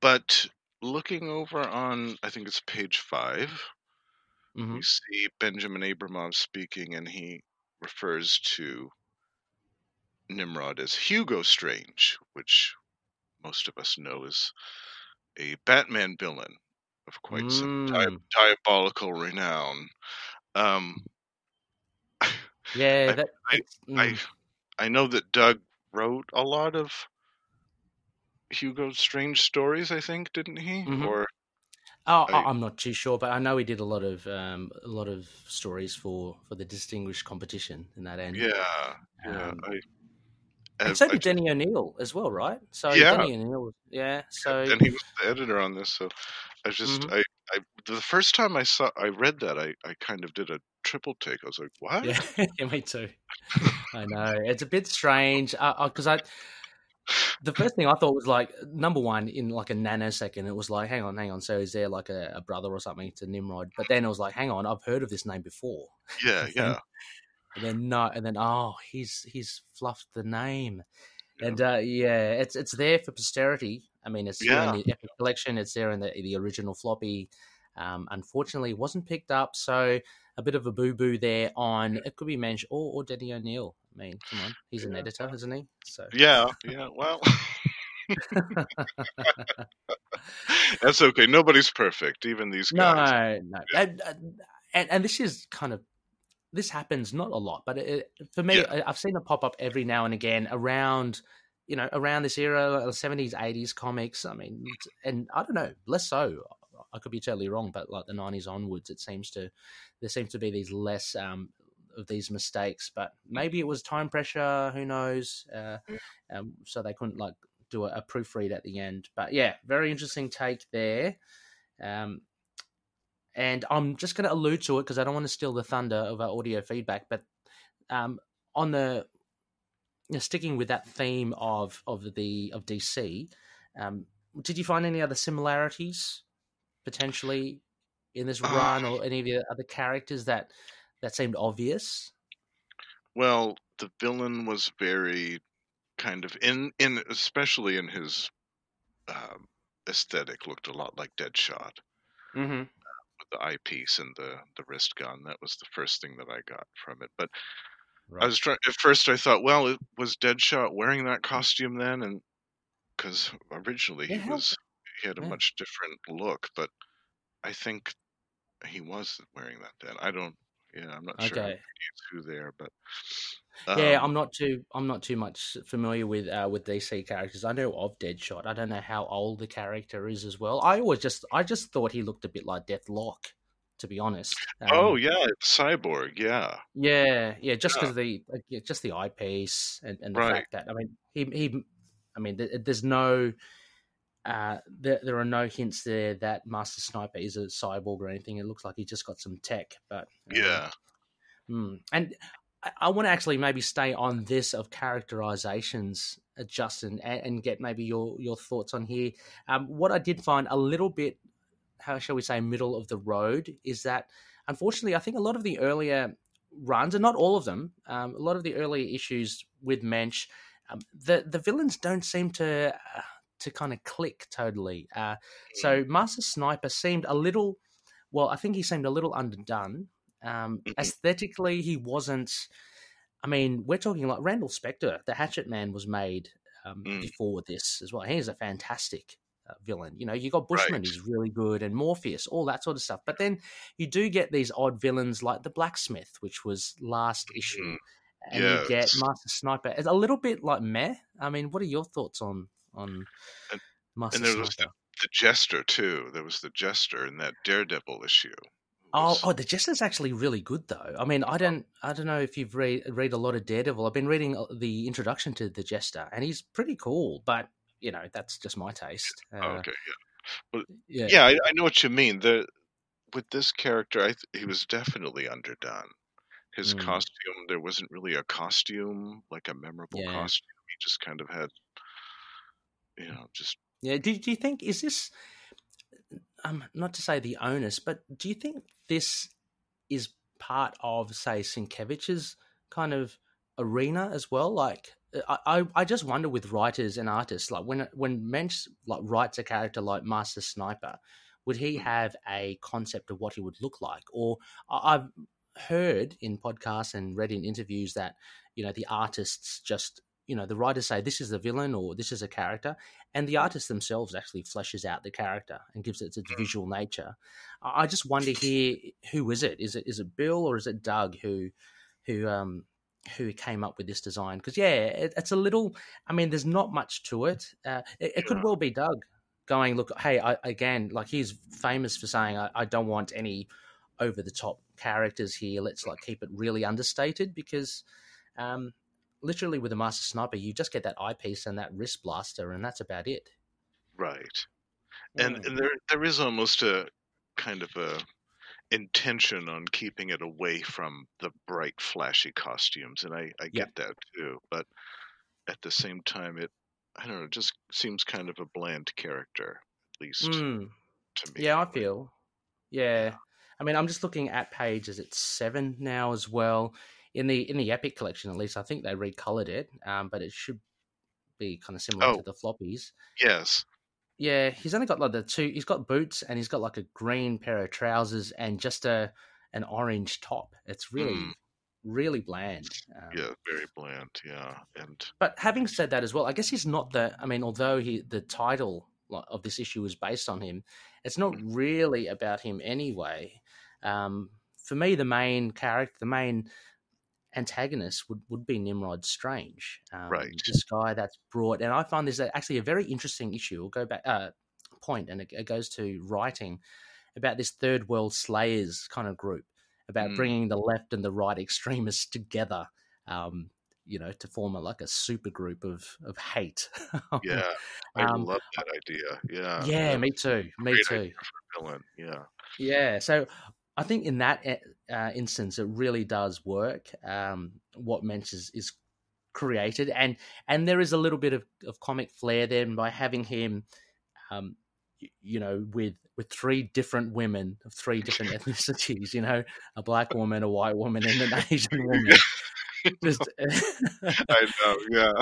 but... Looking over on, I think it's page five, mm-hmm. we see Benjamin Abramov speaking, and he refers to Nimrod as Hugo Strange, which most of us know is a Batman villain of quite mm. some di- diabolical renown. Um, yeah, I, that, I, mm. I, I know that Doug wrote a lot of Hugo Strange stories, I think, didn't he? Mm-hmm. Or oh, I... I'm not too sure, but I know he did a lot of um, a lot of stories for, for the Distinguished Competition in that end. Yeah, yeah. Um, I, and so did I, Denny O'Neill as well, right? So yeah, Denny O'Neill, yeah. So and he was the editor on this. So I just, mm-hmm. I, I, the first time I saw, I read that, I, I kind of did a triple take. I was like, what? Yeah, yeah me too. I know it's a bit strange because uh, I. The first thing I thought was, like, number one, in like a nanosecond, it was like, hang on, hang on. So is there like a, a brother or something to Nimrod? But then it was like, hang on, I've heard of this name before. Yeah, and yeah. And then no, and then oh, he's he's fluffed the name, yeah. and uh, yeah, it's it's there for posterity. I mean, it's yeah. there in the Epic collection. It's there in the the original floppy. Um, unfortunately, it wasn't picked up, so a bit of a boo boo there on it could be Moench or, or Denny O'Neill. I mean, come on, he's yeah. an editor, isn't he? So yeah, yeah. Well, that's okay. Nobody's perfect, even these guys. No, no. Yeah. And, and and this is kind of this happens not a lot, but it, for me, yeah. I've seen it pop up every now and again around. You know, around this era, seventies, eighties comics. I mean, and I don't know, less so. I could be totally wrong, but like the nineties onwards, it seems to there seems to be these less um, of these mistakes. But maybe it was time pressure. Who knows? Uh, um, so they couldn't like do a, a proofread at the end. But yeah, very interesting take there. Um, and I'm just going to allude to it because I don't want to steal the thunder of our audio feedback. But um, on the you know, sticking with that theme of of the of D C, um, did you find any other similarities? Potentially in this run uh, or any of the other characters that, that seemed obvious? Well, the villain was very kind of in, in especially in his um, aesthetic, looked a lot like Deadshot. Mm-hmm. Uh, with the eyepiece and the, the wrist gun. That was the first thing that I got from it. But right. I was trying, at first I thought, well, it was Deadshot wearing that costume then? And because originally he yeah. was... He had a yeah. much different look, but I think he was wearing that then. I don't, yeah, I'm not okay. sure who there, but um, yeah, I'm not too, I'm not too much familiar with uh, with D C characters. I know of Deadshot. I don't know how old the character is as well. I always just, I just thought he looked a bit like Deathlock, to be honest. Um, oh yeah, it's Cyborg. Yeah, yeah, yeah. Just because yeah. of the just the eyepiece and, and the right. fact that I mean he he, I mean there's no. Uh, there, there are no hints there that Master Sniper is a cyborg or anything. It looks like he just got some tech, but yeah. Um, mm. And I, I want to actually maybe stay on this of characterizations, uh, Justin, and, and get maybe your, your thoughts on here. Um, what I did find a little bit, how shall we say, middle of the road is that, unfortunately, I think a lot of the earlier runs, and not all of them, um, a lot of the earlier issues with Moench, um, the the villains don't seem to. Uh, to kind of click totally. Uh, so Master Sniper seemed a little, well, I think he seemed a little underdone. Um, aesthetically, he wasn't, I mean, we're talking like Randall Spector, the Hatchet Man was made um, mm. before this as well. He's a fantastic villain. You know, you got Bushman, who's really good, and Morpheus, all that sort of stuff. But then you do get these odd villains like the Blacksmith, which was last issue, mm. and yeah, you get it's... Master Sniper. It's a little bit like meh. I mean, what are your thoughts on on and, Master and there Sniper? Was the, the Jester too. There was the Jester in that Daredevil issue. Oh, oh, the Jester's actually really good though. I mean, I don't, I don't know if you've read read a lot of Daredevil. I've been reading the introduction to the Jester, and he's pretty cool. But you know, that's just my taste. Uh, oh, okay, yeah, well, yeah, yeah I, I know what you mean. The with this character, I th- he was definitely underdone. His mm. costume, there wasn't really a costume, like a memorable yeah. costume. He just kind of had, you know, just yeah. Do, do you think is this? Um, not to say the onus, but do you think this is part of, say, Sienkiewicz's kind of arena as well? Like, I, I just wonder with writers and artists, like when when Mensch like writes a character like Master Sniper, would he have a concept of what he would look like? Or I've heard in podcasts and read in interviews that, you know, the artists just, you know, the writers say this is the villain or this is a character, and the artist themselves actually fleshes out the character and gives it its visual nature. I just wonder here, who is it? Is it is it Bill or is it Doug who who um who came up with this design? Because yeah, it, it's a little. I mean, there's not much to it. Uh, it, it could well be Doug going, look, hey, I, again, like he's famous for saying, I, I don't want any over the top characters here. Let's like keep it really understated because. Um, Literally, with a Master Sniper, you just get that eyepiece and that wrist blaster, and that's about it. Right, and, mm. and there there is almost a kind of a intention on keeping it away from the bright, flashy costumes, and I, I get yeah. that too. But at the same time, it I don't know, it just seems kind of a bland character, at least mm. to me. Yeah, I feel. Yeah. yeah, I mean, I'm just looking at pages. It's seven now as well. In the in the Epic collection, at least, I think they recolored it, um, but it should be kind of similar oh, to the floppies. Yes. Yeah, he's only got like the two. He's got boots and he's got like a green pair of trousers and just a an orange top. It's really, mm. really bland. Um, yeah, very bland. Yeah, and but having said that as well, I guess he's not the. I mean, although he the title of this issue is based on him, it's not really about him anyway. Um, for me, the main character, the main antagonist would, would be Nimrod Strange, um, right? This guy that's brought, and I find this actually a very interesting issue. We'll go back uh, point, and it, it goes to writing about this Third World Slayers kind of group, about mm. bringing the left and the right extremists together, um, you know, to form a, like a super group of of hate. yeah, I um, love that idea. Yeah, yeah, me too, me great too. Idea for villain. Yeah, yeah. So. I think in that uh, instance, it really does work. Um, what Mensch is, is created, and and there is a little bit of, of comic flair there by having him, um, you know, with with three different women of three different ethnicities. You know, a black woman, a white woman, and an Asian woman. Just, I know, yeah.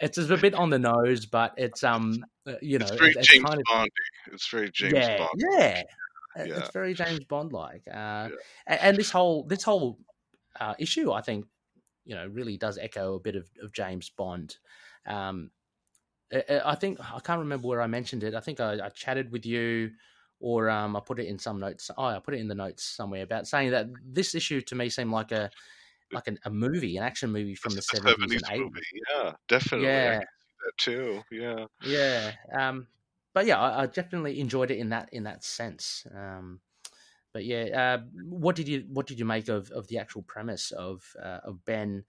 It's just a bit on the nose, but it's um, you know, it's very it's, James it's kind Bond. Of, it's very James yeah, Bond. Yeah. Yeah. It's very James Bond like, uh, yeah. and this whole this whole uh, issue, I think, you know, really does echo a bit of, of James Bond. Um, I, I think I can't remember where I mentioned it. I think I, I chatted with you, or um, I put it in some notes. Oh, I put it in the notes somewhere about saying that this issue to me seemed like a like an, a movie, an action movie from it's the seventies and eighties. Yeah, definitely. Yeah, I can see that too. Yeah, yeah. Um, But yeah, I, I definitely enjoyed it in that in that sense. Um, but yeah, uh, what did you what did you make of, of the actual premise of uh, of Ben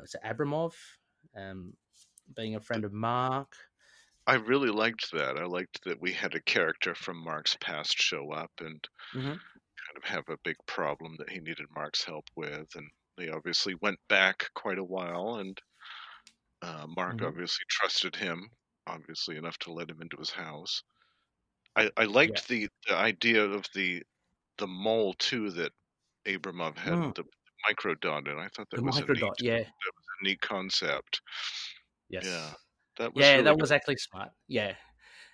was it Abramov um, being a friend of Mark? I really liked that. I liked that we had a character from Mark's past show up and mm-hmm. kind of have a big problem that he needed Mark's help with, and they obviously went back quite a while, and uh, Mark mm-hmm. obviously trusted him. Obviously enough to let him into his house. I, I liked yeah. the, the idea of the the mole too that Abramov had oh. the, the microdot, and I thought that the was microdot, a neat, yeah, that was a neat concept. Yes, yeah, that was yeah, really that good. was actually smart. Yeah,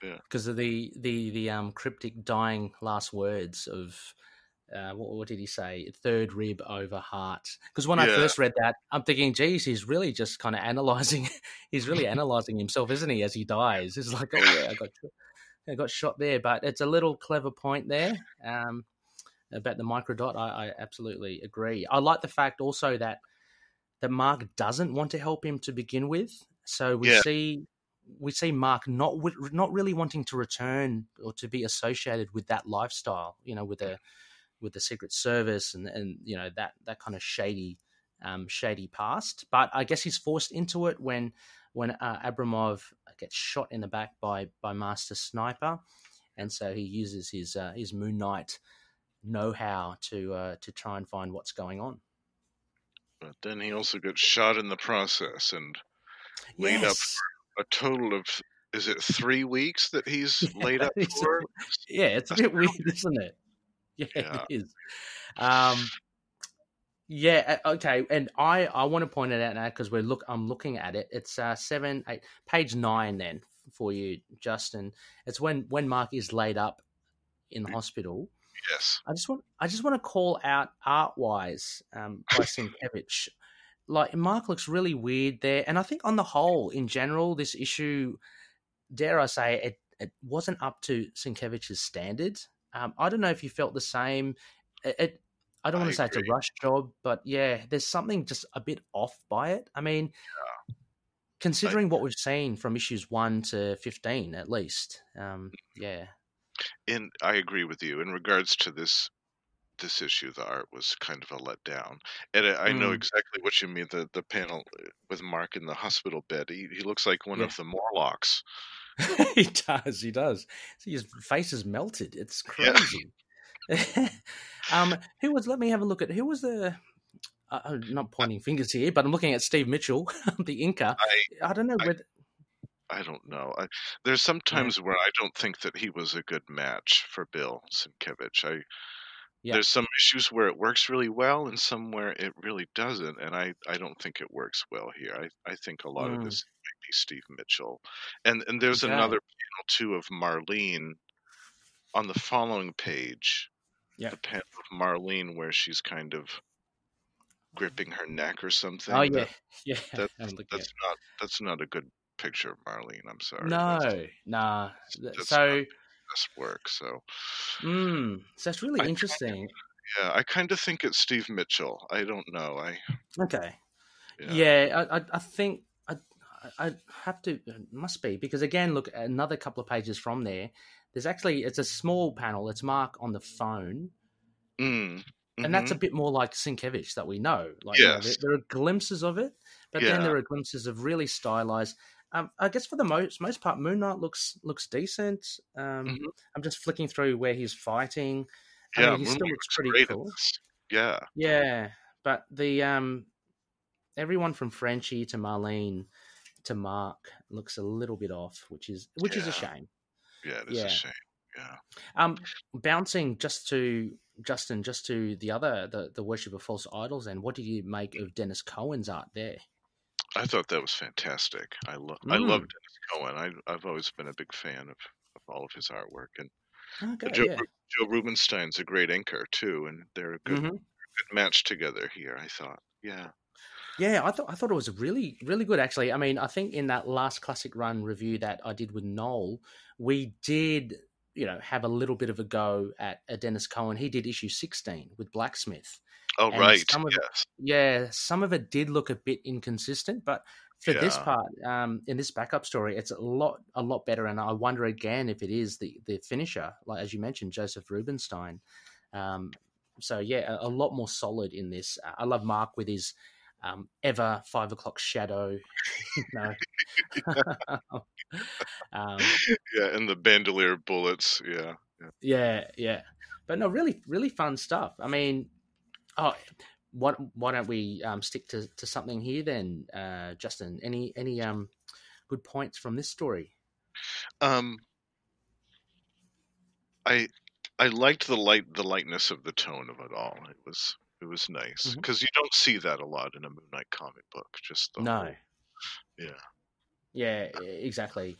yeah, because of the the the um cryptic dying last words of uh, what, what did he say? Third rib over heart. Because when yeah. I first read that, I'm thinking, geez, he's really just kind of analyzing. He's really analyzing himself, isn't he? As he dies, it's like, oh yeah, I got, I got shot there. But it's a little clever point there um, about the microdot. I, I absolutely agree. I like the fact also that that Mark doesn't want to help him to begin with. So we yeah. see. We see Mark not not really wanting to return or to be associated with that lifestyle, you know, with the with the Secret Service and, and you know that that kind of shady um, shady past. But I guess he's forced into it when when uh, Abramov gets shot in the back by by Master Sniper, and so he uses his uh, his Moon Knight know-how to uh, to try and find what's going on. But then he also gets shot in the process and laid yes. up. A total of, is it three weeks that he's yeah, laid up for? Yeah, it's a bit weird, isn't it? Yeah, yeah. it is. Um, yeah, okay. And I, I want to point it out now because we're look. I'm looking at it. It's uh, seven, eight, page nine. Then for you, Justin, it's when when Mark is laid up in the hospital. Yes. I just want I just want to call out art wise um, by Sienkiewicz. Like, Mark looks really weird there. And I think on the whole, in general, this issue, dare I say, it, it wasn't up to Sienkiewicz's standards. Um, I don't know if you felt the same. It, it I don't I want to agree. say it's a rush job, but, yeah, there's something just a bit off by it. I mean, yeah. considering I, what we've seen from issues one to fifteen, at least, um, yeah. And I agree with you in regards to this. This issue, the art was kind of a letdown, and I know mm. exactly what you mean. The the panel with Mark in the hospital bed, he, he looks like one yeah. of the Morlocks. he does, he does. See, his face is melted. It's crazy. Yeah. um, who was? Let me have a look at who was the. Uh, I'm not pointing fingers here, but I'm looking at Steve Mitchell, the Inca. I, I don't know I, whether. I don't know. I, there's sometimes yeah. where I don't think that he was a good match for Bill Sienkiewicz. I. Yeah. There's some issues where it works really well and some where it really doesn't, and I, I don't think it works well here. I, I think a lot mm. of this might be Steve Mitchell. And and there's yeah. another panel, too, of Marlene on the following page, yeah. the panel of Marlene where she's kind of gripping her neck or something. Oh, yeah. That, yeah. That, that's not that's not a good picture of Marlene, I'm sorry. No, that's, nah. That's so... Not, work so mm, so that's really I interesting kinda, yeah I kind of think it's Steve Mitchell. I don't know I okay yeah, yeah I, I think I I have to it must be because again look another couple of pages from there there's actually it's a small panel it's Mark on the phone mm, mm-hmm. and that's a bit more like Sienkiewicz that we know like yes. you know, there, there are glimpses of it but yeah. then there are glimpses of really stylized Um, I guess for the most most part, Moon Knight looks looks decent. Um, mm-hmm. I'm just flicking through where he's fighting. I yeah, mean, he Moon still looks pretty cool. Yeah, yeah, but the um, everyone from Frenchie to Marlene to Mark looks a little bit off, which is which yeah. is a shame. Yeah, it is yeah. a shame. Yeah. Um, bouncing just to Justin, just to the other the the Worship of False Idols, and what do you make of Dennis Cohen's art there? I thought that was fantastic. I love mm. I love Dennis Cohen. I, I've always been a big fan of, of all of his artwork, and okay, Joe, yeah. Joe Rubinstein's a great inker too, and they're a good mm-hmm. good match together here. I thought, yeah, yeah. I thought I thought it was really really good actually. I mean, I think in that last Classic Run review that I did with Noel, we did you know have a little bit of a go at, at Dennis Cohen. He did issue sixteen with Blacksmith. Oh, and right. Some of yes. it, yeah, some of it did look a bit inconsistent, but for yeah. this part, um, in this backup story, it's a lot a lot better. And I wonder again if it is the, the finisher, like as you mentioned, Joseph Rubinstein. Um, so, yeah, a, a lot more solid in this. Uh, I love Mark with his um, ever five o'clock shadow. You know. yeah. um, yeah, and the bandolier bullets. Yeah, yeah. Yeah, yeah. But no, really, really fun stuff. I mean... Oh, why, why don't we um, stick to, to something here then, uh, Justin? Any any um, good points from this story? Um, I I liked the light the lightness of the tone of it all. It was it was nice because mm-hmm. you don't see that a lot in a Moon Knight comic book. Just the no, whole, yeah, yeah, exactly.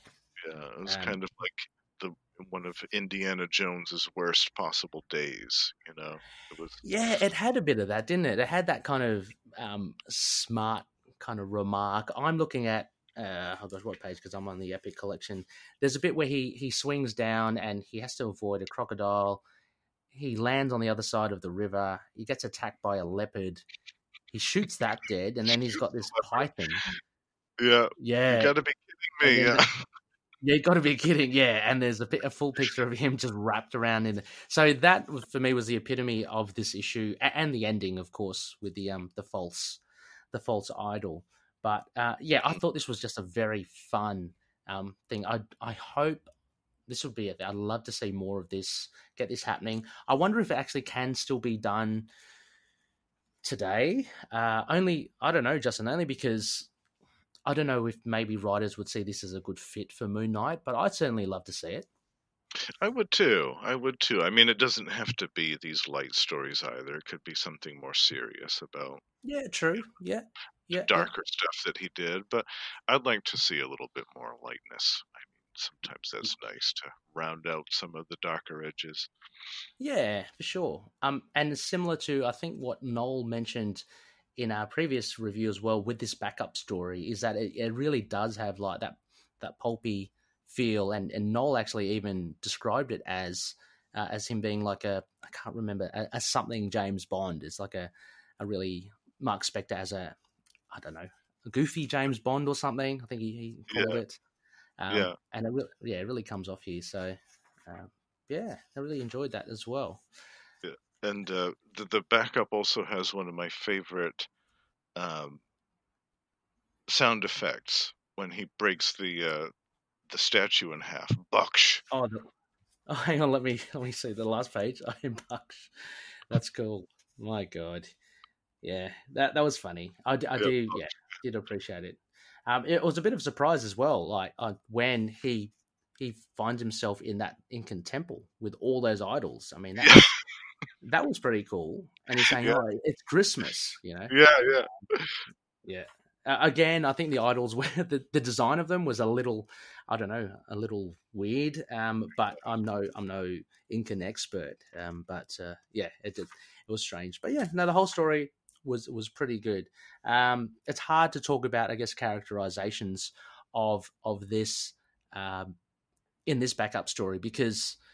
Yeah, it was um, kind of like the one of Indiana Jones's worst possible days, you know. It was... Yeah, it had a bit of that, didn't it? It had that kind of um, smart kind of remark. I'm looking at, uh, oh gosh, what page? Because I'm on the Epic Collection. There's a bit where he he swings down and he has to avoid a crocodile. He lands on the other side of the river. He gets attacked by a leopard. He shoots that dead, and then he's got this python. Yeah, yeah. You gotta be kidding me. Yeah. Yeah, you got to be kidding. Yeah, and there's a, a full picture of him just wrapped around in. So that for me was the epitome of this issue, and the ending, of course, with the um the false, the false idol. But uh, yeah, I thought this was just a very fun um thing. I I hope this would be it. I'd love to see more of this. Get this happening. I wonder if it actually can still be done today. Uh, only I don't know, Justin. Only because. I don't know if maybe writers would see this as a good fit for Moon Knight, but I'd certainly love to see it. I would too. I would too. I mean, it doesn't have to be these light stories either. It could be something more serious about... Yeah, true. Yeah. yeah darker yeah. stuff that he did, but I'd like to see a little bit more lightness. I mean, sometimes that's nice to round out some of the darker edges. Yeah, for sure. Um, and similar to, I think, what Noel mentioned in our previous review as well with this backup story is that it, it really does have like that, that pulpy feel. And, and Noel actually even described it as, uh, as him being like a, I can't remember a, a something James Bond. It's like a, a really Mark Spector as a, I don't know, a goofy James Bond or something. I think he, he called yeah. it. Um, yeah. And it really, yeah, it really comes off here. So uh, yeah, I really enjoyed that as well. And uh, the, the backup also has one of my favorite um, sound effects when he breaks the uh, the statue in half. Baksh. Oh, the, oh, hang on. Let me let me see the last page. I am Baksh. That's cool. My God. Yeah, that that was funny. I, I yeah, do yeah, did appreciate it. Um, it was a bit of a surprise as well. Like uh, when he he finds himself in that Incan temple with all those idols. I mean. That, yeah. That was pretty cool. And he's saying, yeah. oh, it's Christmas, you know? Yeah, yeah. Yeah. Uh, again, I think the idols, were the, the design of them was a little, I don't know, a little weird, um, but I'm no I'm no Incan expert. Um, but, uh, yeah, it did, it was strange. But, yeah, no, the whole story was was pretty good. Um, it's hard to talk about, I guess, characterizations of, of this um, in this backup story because –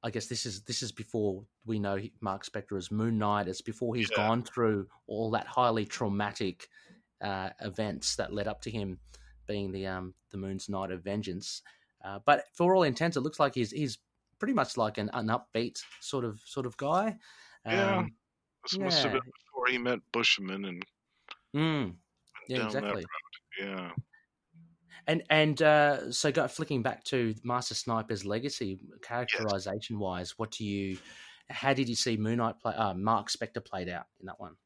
I guess this is this is before we know Mark Spector as Moon Knight. It's before he's yeah. gone through all that highly traumatic uh, events that led up to him being the um, the Moon's Knight of Vengeance. Uh, but for all intents, it looks like he's he's pretty much like an, an upbeat sort of sort of guy. Um, yeah, this yeah. must have been before he met Bushman and mm. went yeah, down exactly. that road. Yeah. And and uh, so go, flicking back to Master Sniper's Legacy, characterization wise, what do you, how did you see Moon Knight play, uh, Mark Spector played out in that one?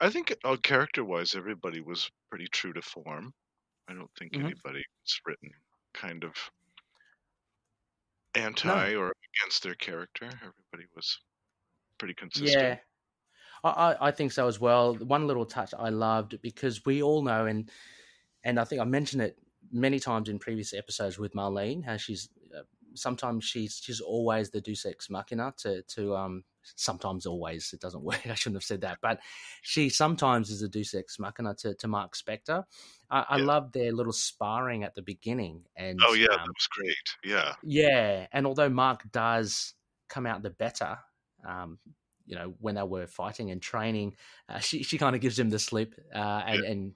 I think uh, character wise, everybody was pretty true to form. I don't think mm-hmm. anybody's written kind of anti no. or against their character. Everybody was pretty consistent. Yeah, I, I think so as well. One little touch I loved because we all know and. And I think I mentioned it many times in previous episodes with Marlene, how she's uh, sometimes she's she's always the deus ex machina to to um sometimes always it doesn't work. I shouldn't have said that, but she sometimes is a deus ex machina to, to Mark Spector. I, yeah. I love their little sparring at the beginning, and oh yeah, um, that was great. Yeah, yeah. And although Mark does come out the better, um, you know, when they were fighting and training, uh, she she kind of gives him the slip uh, and, yeah. and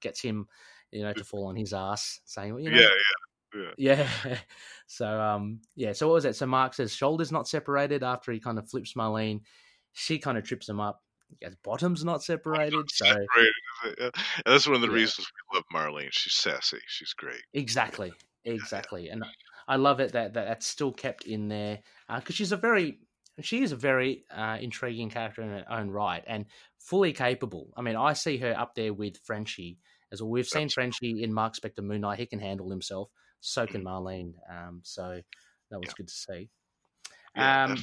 gets him. You know, to fall on his ass, saying, well, you know, yeah, yeah, yeah, yeah. So, um, yeah. So what was that? So Mark says shoulders not separated. After he kind of flips Marlene, she kind of trips him up. Goes, bottoms not separated. Not so separated. And that's one of the yeah. reasons we love Marlene. She's sassy. She's great. Exactly, exactly. Yeah. And I love it that, that that's still kept in there because uh, she's a very, she is a very uh, intriguing character in her own right and fully capable. I mean, I see her up there with Frenchie. As well, we've seen Frenchie in Mark Spector Moon Knight. He can handle himself. So can Marlene. Um, so that was yeah. good to see. Um,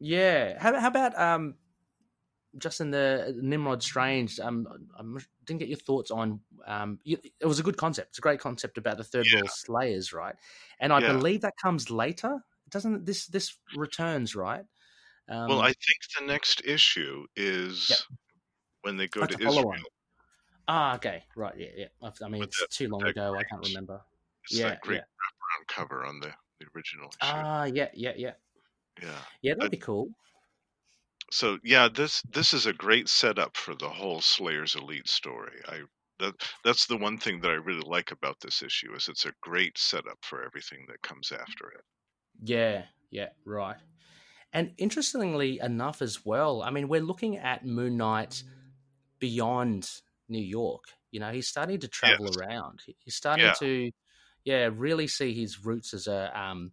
yeah. yeah. How, how about um, Justin, the Nimrod Strange, um, I didn't get your thoughts on. Um, you, it was a good concept. It's a great concept about the Third yeah. World Slayers, right? And I yeah. believe that comes later. Doesn't this this returns, right? Um, well, I think the next issue is yeah. when they go That's to Israel. On. Ah, okay, right, yeah, yeah. I mean, but it's that, too long ago. Great, I can't remember. It's yeah, that great yeah. wraparound cover on the, the original issue. Ah, yeah, yeah, yeah, yeah, yeah. That'd I, be cool. So yeah, this this is a great setup for the whole Slayers Elite story. I that that's the one thing that I really like about this issue is it's a great setup for everything that comes after it. Yeah, yeah, right. And interestingly enough, as well, I mean, we're looking at Moon Knight beyond New York. You know, he's starting to travel yes. around. He's starting yeah. to, yeah, really see his roots as a um,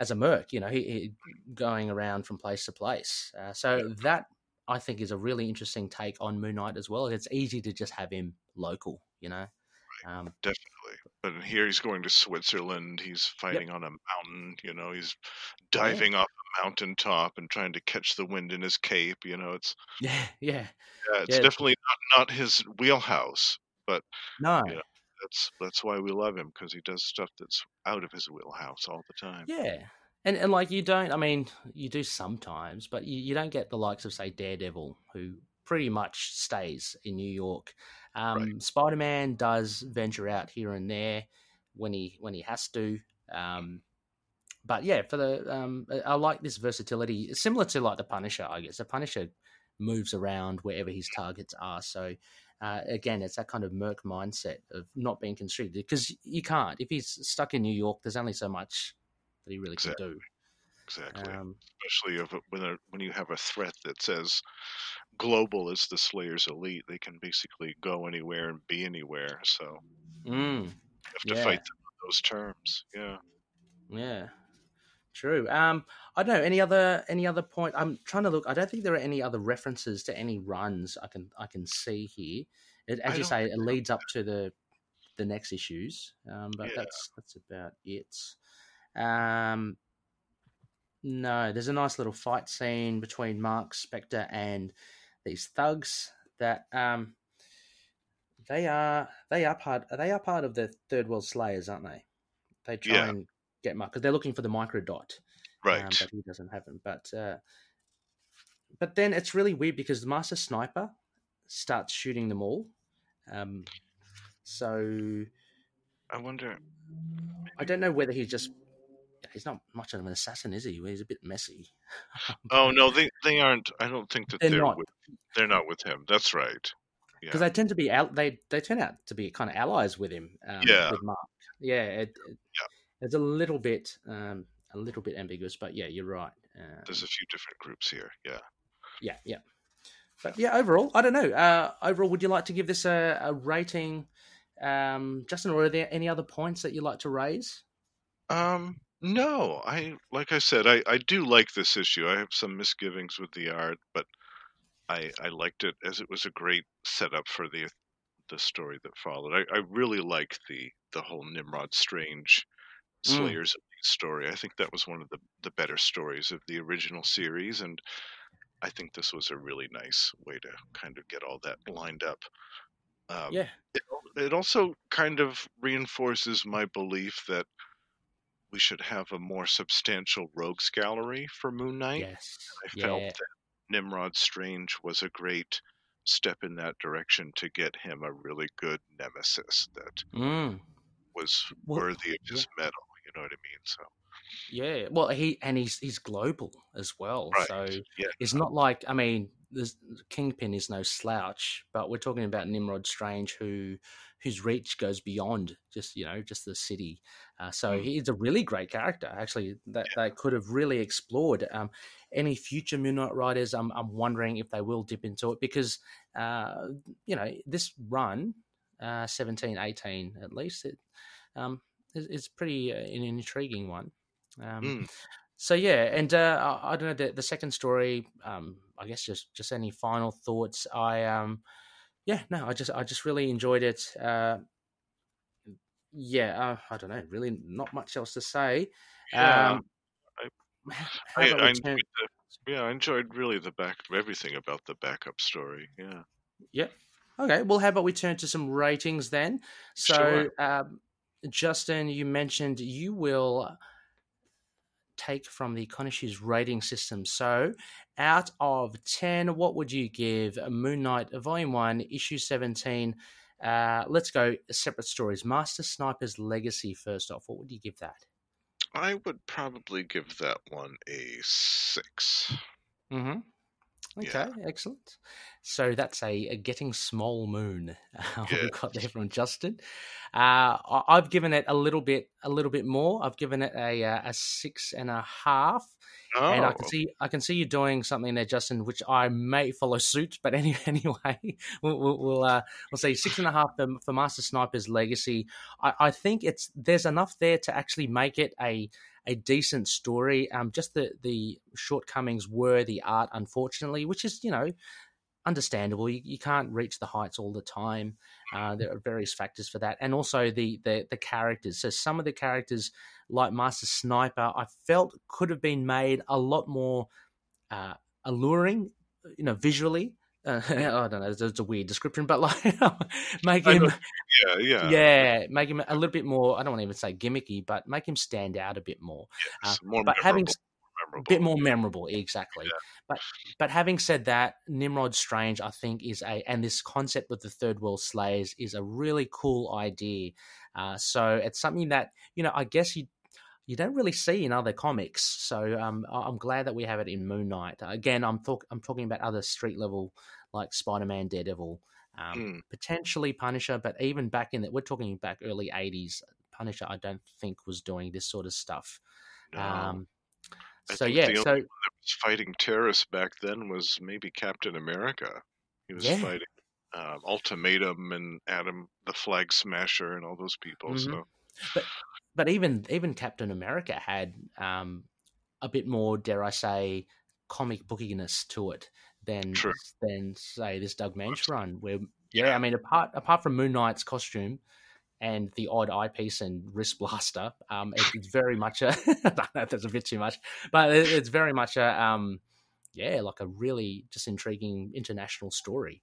as a merc. You know, he, he going around from place to place. Uh, so yeah. that I think is a really interesting take on Moon Knight as well. It's easy to just have him local. You know, right. um, definitely. But here he's going to Switzerland. He's fighting yep. on a mountain. You know, he's diving yeah. off a mountaintop and trying to catch the wind in his cape. You know, it's yeah, yeah, yeah it's yeah. definitely not, not his wheelhouse. But no, you know, that's that's why we love him, because he does stuff that's out of his wheelhouse all the time. Yeah, and and like you don't. I mean, you do sometimes, but you, you don't get the likes of, say, Daredevil, who pretty much stays in New York. Um, right. Spider-Man does venture out here and there when he when he has to. Um, but yeah, for the um, I like this versatility, similar to like the Punisher, I guess. The Punisher moves around wherever his targets are. So uh, again, it's that kind of merc mindset of not being constricted, because you can't. If he's stuck in New York, there's only so much that he really exactly. can do. Exactly, um, especially if, when a, when you have a threat that says global is the Slayers Elite, they can basically go anywhere and be anywhere. So mm, you have to yeah. fight them on those terms. Yeah, yeah, true. Um, I don't know any other any other point. I'm trying to look. I don't think there are any other references to any runs I can I can see here. It, as you say, it leads up to the the next issues. Um, but yeah. that's that's about it. Um. No, there's a nice little fight scene between Mark Spector and these thugs that um, they are they are part they are part of the Third World Slayers, aren't they? They try yeah. and get Mark because they're looking for the microdot, right? Um, but he doesn't have him. But uh, but then it's really weird because the Master Sniper starts shooting them all. Um, so I wonder. I don't know whether he just. He's not much of an assassin, is he? He's a bit messy. oh no, they they aren't. I don't think that they're they're not with, they're not with him. That's right. Because yeah. they tend to be they they turn out to be kind of allies with him. Um, yeah. With Mark. Yeah, it, yeah. It's a little bit um, a little bit ambiguous, but yeah, you're right. Um, There's a few different groups here. Yeah. Yeah, yeah. But yeah, overall, I don't know. Uh, overall, would you like to give this a, a rating, um, Justin? Or are there any other points that you'd like to raise? Um. No, I like I said, I, I do like this issue. I have some misgivings with the art, but I I liked it as it was a great setup for the the story that followed. I, I really like the, the whole Nimrod Strange Slayers mm. story. I think that was one of the, the better stories of the original series, and I think this was a really nice way to kind of get all that lined up. Um, yeah. It, it also kind of reinforces my belief that we should have a more substantial rogues gallery for Moon Knight. Yes. I felt yeah. that Nimrod Strange was a great step in that direction to get him a really good nemesis that mm. was well, worthy of his yeah. medal. You know what I mean? So. Yeah. Well, he and he's he's global as well. Right. So yeah. it's not like I mean, the Kingpin is no slouch, but we're talking about Nimrod Strange who. whose reach goes beyond just, you know, just the city. Uh, so mm. he's a really great character, actually, that yeah. they could have really explored. Um, any future Moon Knight writers, I'm, I'm wondering if they will dip into it because, uh, you know, this run, uh, seventeen, eighteen at least, it, um, is, is pretty uh, an intriguing one. Um, mm. So, yeah, and uh, I, I don't know, the, the second story, um, I guess just, just any final thoughts. I... Um, Yeah, no, I just I just really enjoyed it. Uh, yeah, uh, I don't know, really not much else to say. Yeah, um, I, I, I enjoyed the, Yeah, I enjoyed really the back everything about the backup story. Yeah. Yep. Okay. Well, how about we turn to some ratings then? So, sure. um, Justin, you mentioned you will take from the Khonshu's rating system. So, out of ten, what would you give Moon Knight Volume one, Issue seventeen? Uh, let's go separate stories. Master Sniper's Legacy, first off. What would you give that? I would probably give that one a six. Mm-hmm. Okay, yeah. Excellent. So that's a, a Getting Small Moon uh, yeah. we got there from Justin. Uh, I've given it a little bit, a little bit more. I've given it a a six and a half. Oh. And I can see, I can see you doing something there, Justin, which I may follow suit. But any, anyway, we'll we'll, we'll, uh, we'll say six and a half for, for Master Sniper's Legacy. I, I think it's there's enough there to actually make it a. a decent story. Um, just the, the shortcomings were the art, unfortunately, which is, you know, understandable. You, you can't reach the heights all the time. Uh, there are various factors for that. And also the, the, the characters. So some of the characters like Master Sniper, I felt could have been made a lot more uh, alluring, you know, visually. Uh, I don't know, it's a weird description, but like make him yeah yeah yeah make him a little bit more, I don't want to even say gimmicky, but make him stand out a bit more, yes, uh, more but memorable. having memorable. a bit more memorable exactly yeah. but but having said that, Nimrod Strange I think is a and this concept with the Third World Slayers is a really cool idea, uh, so it's something that, you know, I guess you You don't really see in other comics, so um, I'm glad that we have it in Moon Knight. Again, I'm, talk- I'm talking about other street level like Spider-Man, Daredevil, um, mm. potentially Punisher, but even back in that, we're talking back early eighties. Punisher, I don't think was doing this sort of stuff. No. Um, so yeah, the only so one that was fighting terrorists back then was maybe Captain America. He was yeah. fighting uh, Ultimatum and Adam the Flag Smasher and all those people. Mm-hmm. So. But, But even even Captain America had um, a bit more, dare I say, comic bookiness to it than True. than say this Doug Moench run. Where yeah. yeah, I mean, apart apart from Moon Knight's costume and the odd eyepiece and wrist blaster, um, it, it's very much a I don't know if that's a bit too much, but it, it's very much a um, yeah, like a really just intriguing international story.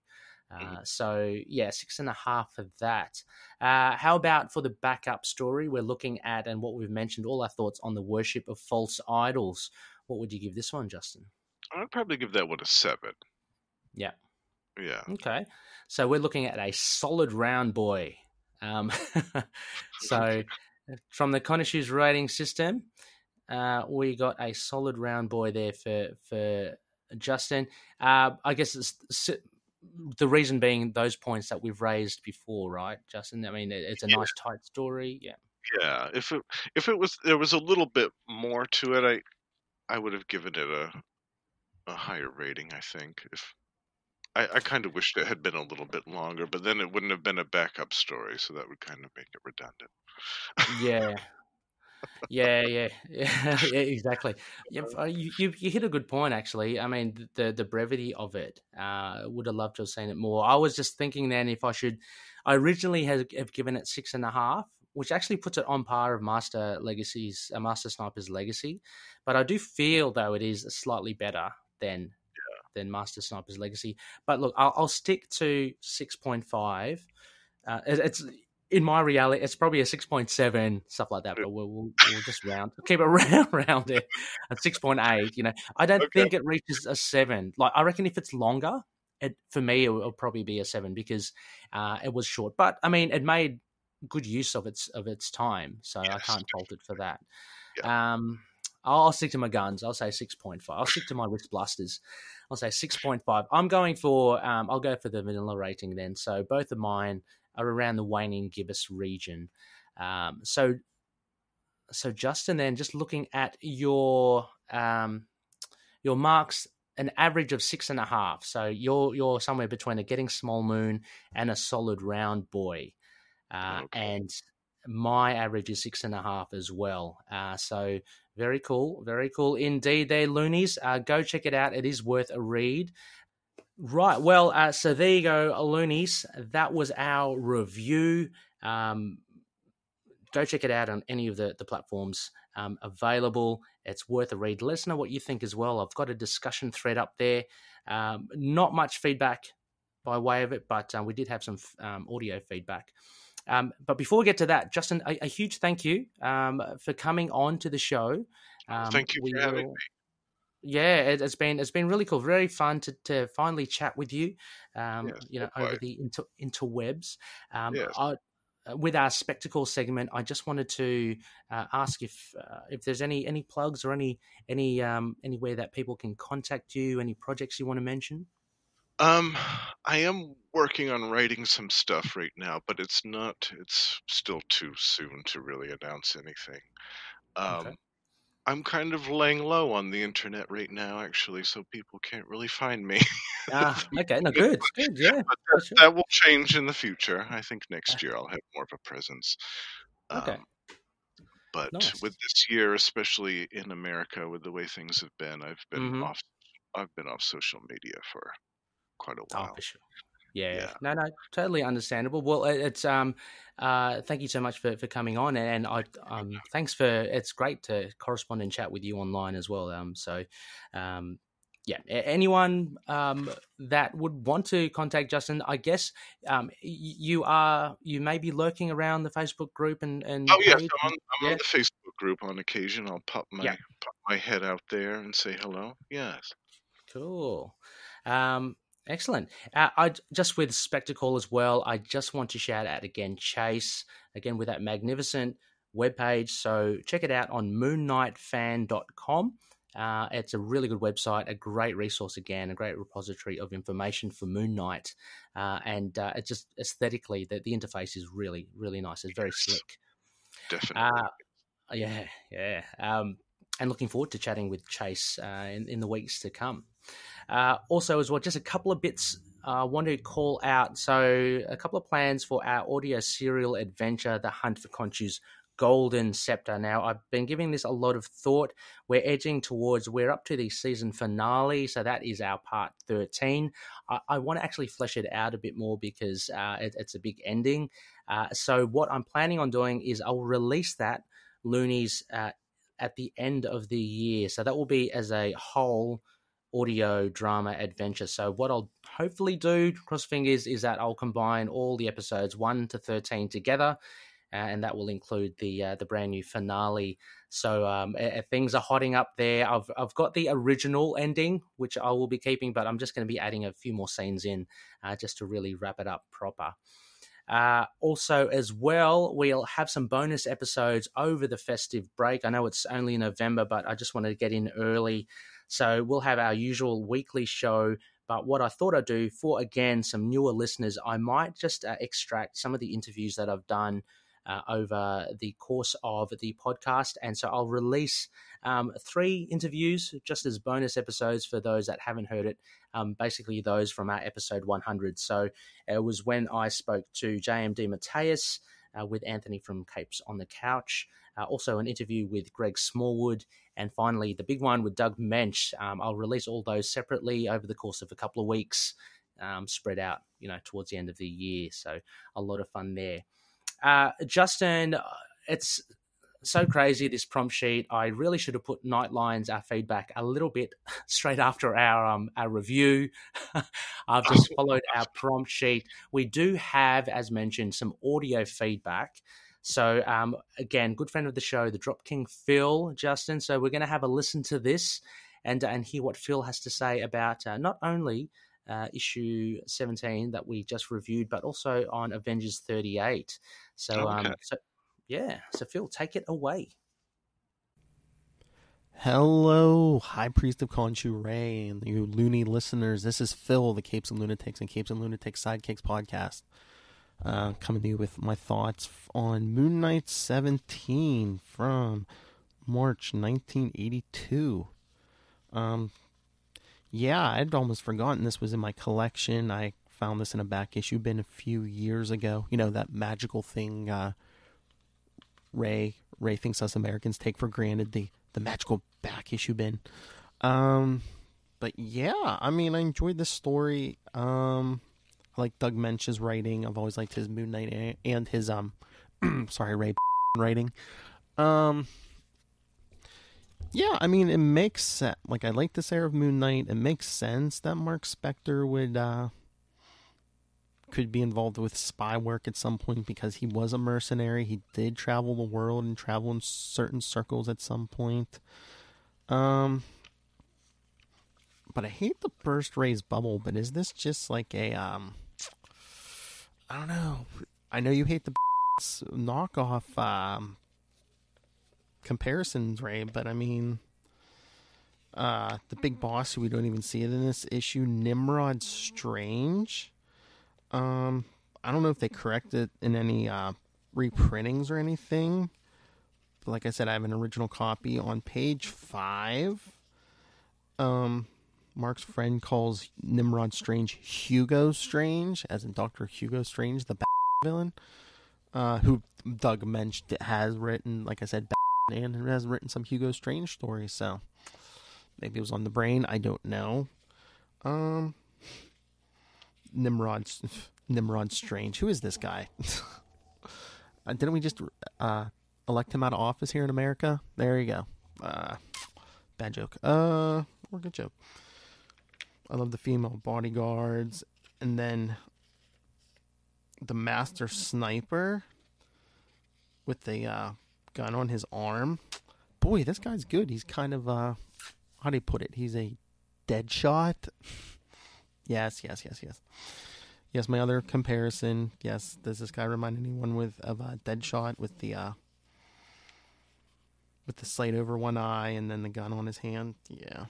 Uh, so, yeah, six and a half for that. Uh, how about for the backup story we're looking at and what we've mentioned, all our thoughts on The Worship of False Idols? What would you give this one, Justin? I'd probably give that one a seven. Yeah. Yeah. Okay. So we're looking at a solid round boy. Um, so from the Khonshu's rating system, uh, we got a solid round boy there for, for Justin. Uh, I guess it's... it's the reason being those points that we've raised before, right, Justin? I mean, it's a yeah. nice tight story. Yeah. Yeah. If it if it was there was a little bit more to it, I I would have given it a a higher rating. I think if I, I kind of wished it had been a little bit longer, but then it wouldn't have been a backup story, so that would kind of make it redundant. Yeah. yeah, yeah, yeah, yeah, exactly. You, you you hit a good point, actually. I mean, the the brevity of it. Uh, would have loved to have seen it more. I was just thinking then if I should. I originally have, have given it six and a half, which actually puts it on par of Master Legacy's uh, Master Sniper's Legacy. But I do feel though it is slightly better than yeah. than Master Sniper's Legacy. But look, I'll, I'll stick to six point five. Uh, it, it's. In my reality, it's probably a six point seven, stuff like that, but we'll, we'll, we'll just round, keep it round, round it at six point eight, you know. I don't okay. think it reaches a seven. Like, I reckon if it's longer, it for me, it will probably be a seven because uh, it was short. But, I mean, it made good use of its of its time, so yes. I can't fault it for that. Yeah. Um, I'll, I'll stick to my guns. I'll say six point five. I'll stick to my wrist blasters. I'll say six point five. I'm going for, um, I'll go for the vanilla rating then. So both of mine are around the waning gibbous region. Um, so, so Justin, then just looking at your um, your marks, an average of six and a half. So you're you're somewhere between a Getting Small Moon and a solid round boy, uh, okay. and my average is six and a half as well. Uh, so very cool, very cool indeed. There, Loonies, uh, go check it out. It is worth a read. Right, well, uh, so there you go, Loonies. That was our review. Um, go check it out on any of the, the platforms um, available. It's worth a read. Let us know what you think as well. I've got a discussion thread up there. Um, not much feedback by way of it, but uh, we did have some um, audio feedback. Um, but before we get to that, Justin, a, a huge thank you um, for coming on to the show. Um, thank you for having me. Yeah, it, it's been it's been really cool, very fun to, to finally chat with you. Um, yeah, you know, over way. the inter, interwebs. Um, yeah. I, with our spectacle segment, I just wanted to uh, ask if uh, if there's any any plugs or any any um, anywhere that people can contact you, any projects you want to mention. Um, I am working on writing some stuff right now, but it's not. It's still too soon to really announce anything. Um, okay. I'm kind of laying low on the internet right now, actually, so people can't really find me. Ah, okay, no, good, good, yeah. But that, sure. that will change in the future. I think next year I'll have more of a presence. Okay. Um, but nice. With this year, especially in America, with the way things have been, I've been mm-hmm. off. I've been off social media for quite a while. Oh, for sure. Yeah. yeah, no, no, totally understandable. Well, it's um, uh, thank you so much for, for coming on, and I um, thanks for it's great to correspond and chat with you online as well. Um, so, um, yeah, anyone um that would want to contact Justin, I guess um you are you may be lurking around the Facebook group and and oh yeah, so I'm, I'm yeah. on the Facebook group on occasion. I'll pop my yeah. pop my head out there and say hello. Yes, cool. Um. Excellent. Uh, I just with Spectacle as well, I just want to shout out again Chase, again with that magnificent webpage. So check it out on moon knight fan dot com. Uh, it's a really good website, a great resource again, a great repository of information for Moon Knight. Uh, and uh, it's just aesthetically, the, the interface is really, really nice. It's very slick. Definitely. Uh, yeah, yeah. Um, and looking forward to chatting with Chase uh, in, in the weeks to come. Uh, also as well, just a couple of bits I uh, want to call out. So a couple of plans for our audio serial adventure, The Hunt for Khonshu's Golden Scepter. Now, I've been giving this a lot of thought. We're edging towards, we're up to the season finale, so that is our part thirteen. I, I want to actually flesh it out a bit more because uh, it, it's a big ending. Uh, so what I'm planning on doing is I'll release that Loonies uh, at the end of the year. So that will be as a whole audio drama adventure. So what I'll hopefully do, cross fingers, is that I'll combine all the episodes one to thirteen together, uh, and that will include the uh, the brand new finale. So um, uh, things are hotting up there. I've I've got the original ending, which I will be keeping, but I'm just going to be adding a few more scenes in uh, just to really wrap it up proper. Uh, also as well, we'll have some bonus episodes over the festive break. I know it's only November, but I just wanted to get in early. So we'll have our usual weekly show, but what I thought I'd do for, again, some newer listeners, I might just uh, extract some of the interviews that I've done uh, over the course of the podcast. And so I'll release um, three interviews just as bonus episodes for those that haven't heard it, um, basically those from our episode one hundred. So it was when I spoke to J M D Mateus uh, with Anthony from Capes on the Couch. Uh, also an interview with Greg Smallwood, and finally the big one with Doug Moench. Um, I'll release all those separately over the course of a couple of weeks, um, spread out, you know, towards the end of the year. So a lot of fun there. Uh, Justin, it's so crazy, this prompt sheet. I really should have put Nightlines, our feedback, a little bit straight after our um, our review. I've just followed our prompt sheet. We do have, as mentioned, some audio feedback. So, um, again, good friend of the show, the Drop King Phil, Justin. So we're going to have a listen to this and and hear what Phil has to say about uh, not only uh, issue seventeen that we just reviewed, but also on Avengers thirty-eight. So, okay. um, so yeah, so Phil, take it away. Hello, High Priest of Khonshu Ray and you loony listeners. This is Phil, the Capes and Lunatics and Capes and Lunatics Sidekicks podcast. Uh, coming to you with my thoughts on Moon Knight seventeen from March nineteen eighty-two. Um, yeah, I'd almost forgotten this was in my collection. I found this in a back issue bin a few years ago. You know, that magical thing uh, Ray Ray thinks us Americans take for granted, the, the magical back issue bin. Um, but yeah, I mean, I enjoyed this story. Um... I like Doug Moench's writing. I've always liked his Moon Knight and his, um, sorry, Ray writing. Um, Yeah, I mean, it makes sense. Like, I like this era of Moon Knight. It makes sense that Mark Spector would, uh, could be involved with spy work at some point because he was a mercenary. He did travel the world and travel in certain circles at some point. Um, but I hate the burst rays bubble, but is this just like a, um, I don't know. I know you hate the knockoff, um, comparisons, Ray, but I mean, uh, the big boss who we don't even see it in this issue, Nimrod Strange. Um, I don't know if they correct it in any uh, reprintings or anything. But like I said, I have an original copy on page five. Um, Mark's friend calls Nimrod Strange Hugo Strange, as in Doctor Hugo Strange, the b- villain, uh, who Doug Moench has written, like I said, b- and has written some Hugo Strange stories, so maybe it was on the brain, I don't know. Um, Nimrod, Nimrod Strange, who is this guy? uh, didn't we just uh, elect him out of office here in America? There you go. Uh, bad joke. Uh, or good joke. I love the female bodyguards, and then the Master Sniper with the uh, gun on his arm. Boy, this guy's good. He's kind of uh how do you put it? He's a dead shot. Yes, yes, yes, yes. Yes, my other comparison. Yes, does this guy remind anyone with of a dead shot with the uh with the slate over one eye and then the gun on his hand? Yeah.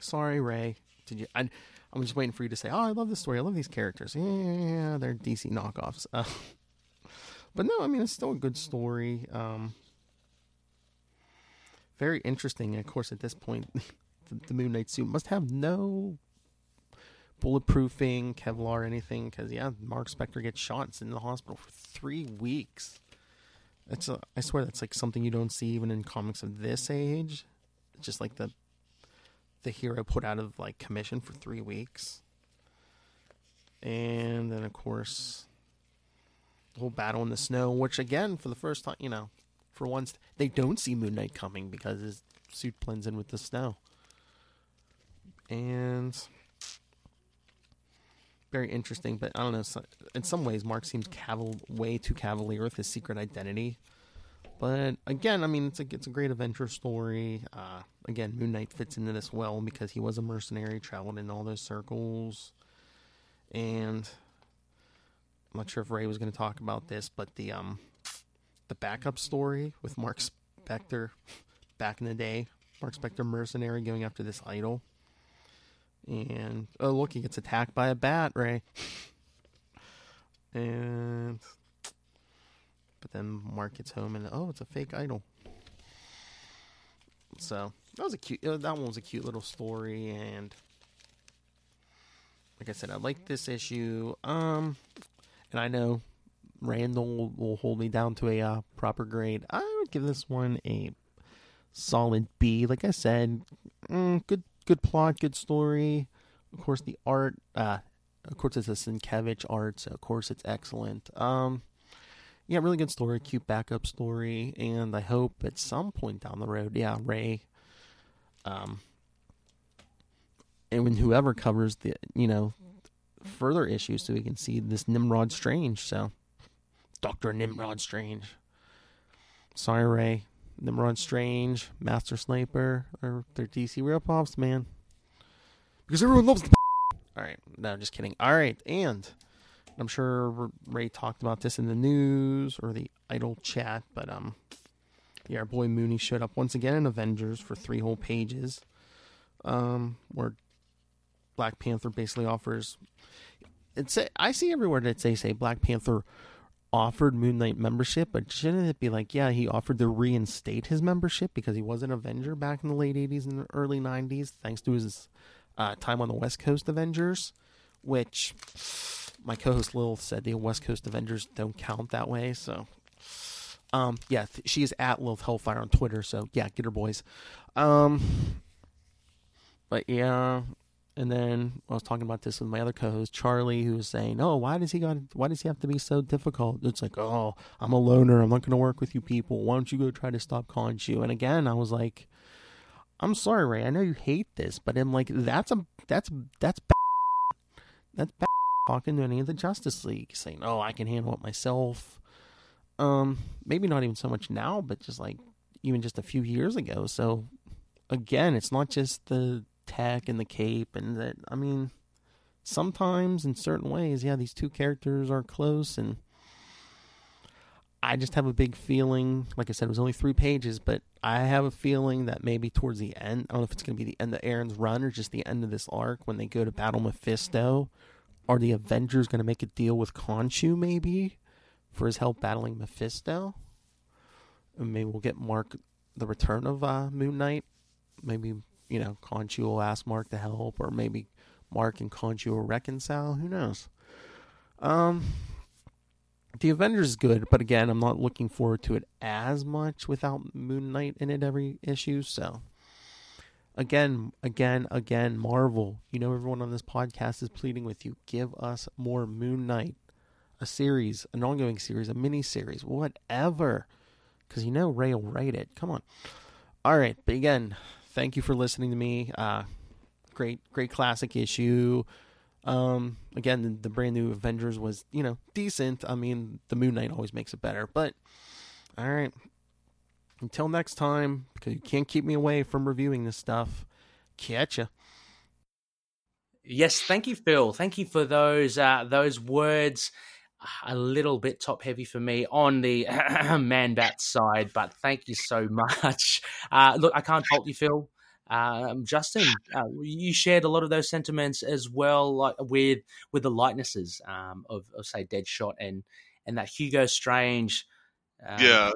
Sorry, Ray. Did you I I'm just waiting for you to say, "Oh, I love this story. I love these characters." Yeah, they're D C knockoffs. Uh, But no, I mean, it's still a good story. Um, very interesting. And of course, at this point, the, the Moon Knight suit must have no bulletproofing, Kevlar, anything. Because, yeah, Mark Spector gets shot and sits in the hospital for three weeks. It's a, I swear that's like something you don't see even in comics of this age. It's just like the the hero put out of like commission for three weeks. And then, of course, the whole battle in the snow, which again, for the first time, you know, for once, they don't see Moon Knight coming because his suit blends in with the snow. And very interesting, but I don't know. In some ways, Mark seems cavil- way too cavalier with his secret identity. But again, I mean, it's a, it's a great adventure story. Uh, again, Moon Knight fits into this well because he was a mercenary, traveled in all those circles. And I'm not sure if Ray was going to talk about this, but the um, the backup story with Mark Spector back in the day, Mark Spector mercenary going after this idol, and oh look, he gets attacked by a bat, Ray. And but then Mark gets home and oh, it's a fake idol. So that was a cute. That one was a cute little story, and like I said, I like this issue. Um. And I know Randall will hold me down to a uh, proper grade. I would give this one a solid B. Like I said, mm, good good plot, good story. Of course, the art, uh, of course, it's a Sienkiewicz art, so of course it's excellent. Um, yeah, really good story, cute backup story. And I hope at some point down the road, yeah, Ray, um, and when whoever covers the, you know, further issues so we can see this Nimrod Strange. So, Doctor Nimrod Strange. Sorry, Ray. Nimrod Strange, Master Sniper, or their D C real pops, man. Because everyone loves the Alright, no, just kidding. Alright, and I'm sure Ray talked about this in the news or the idle chat, but, um, yeah, our boy Mooney showed up once again in Avengers for three whole pages. Um, where Black Panther basically offers. It's a, I see everywhere that they say Black Panther offered Moon Knight membership, but shouldn't it be like, yeah, he offered to reinstate his membership because he was an Avenger back in the late eighties and early nineties, thanks to his uh, time on the West Coast Avengers, which my co-host Lil said the West Coast Avengers don't count that way. So, um, yeah, th- she is at Lil Hellfire on Twitter. So yeah, get her boys. Um, but yeah. And then I was talking about this with my other co-host, Charlie, who was saying, oh, why does he got, why does he have to be so difficult? It's like, oh, I'm a loner. I'm not going to work with you people. Why don't you go try to stop Khonshu? And again, I was like, I'm sorry, Ray. I know you hate this, but I'm like, that's a, that's, that's, bad. that's bad talking to any of the Justice League, saying, oh, I can handle it myself. Um, maybe not even so much now, but just like even just a few years ago. So again, it's not just the tech and the cape, and that, I mean, sometimes in certain ways, yeah, these two characters are close, and I just have a big feeling, like I said, it was only three pages, but I have a feeling that maybe towards the end, I don't know if it's going to be the end of Aaron's run or just the end of this arc, when they go to battle Mephisto, are the Avengers going to make a deal with Khonshu, maybe, for his help battling Mephisto? And maybe we'll get Mark, the return of uh, Moon Knight, maybe, you know, Khonshu will ask Mark to help, or maybe Mark and Khonshu will reconcile. Who knows? Um, the Avengers is good, but again, I'm not looking forward to it as much without Moon Knight in it every issue. So, again, again, again, Marvel, you know, everyone on this podcast is pleading with you. Give us more Moon Knight, a series, an ongoing series, a mini series, whatever. Because you know Ray will write it. Come on. All right, but again, thank you for listening to me. Uh, great, great classic issue. Um, again, the, the brand new Avengers was, you know, decent. I mean, the Moon Knight always makes it better. But, all right. Until next time, because you can't keep me away from reviewing this stuff. Catch ya. Yes, thank you, Phil. Thank you for those uh, those words. A little bit top heavy for me on the man bat side, but thank you so much. Uh, look, I can't fault you, Phil. Um, Justin, uh, you shared a lot of those sentiments as well, like with with the likenesses um, of, of say Deadshot and and that Hugo Strange. Um, yeah,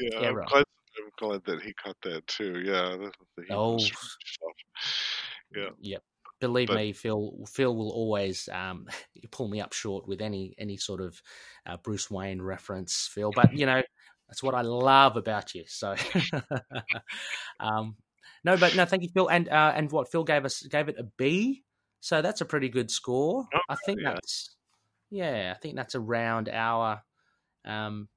yeah. I'm glad, I'm glad that he cut that too. Yeah. The, the oh, yeah. Yeah. Believe but, me, Phil. Phil will always um, pull me up short with any any sort of uh, Bruce Wayne reference, Phil. But you know, that's what I love about you. So, um, no, but no, thank you, Phil. And uh, and what Phil gave us gave it a B, so that's a pretty good score. Okay, I think yeah. that's yeah, I think that's around our um,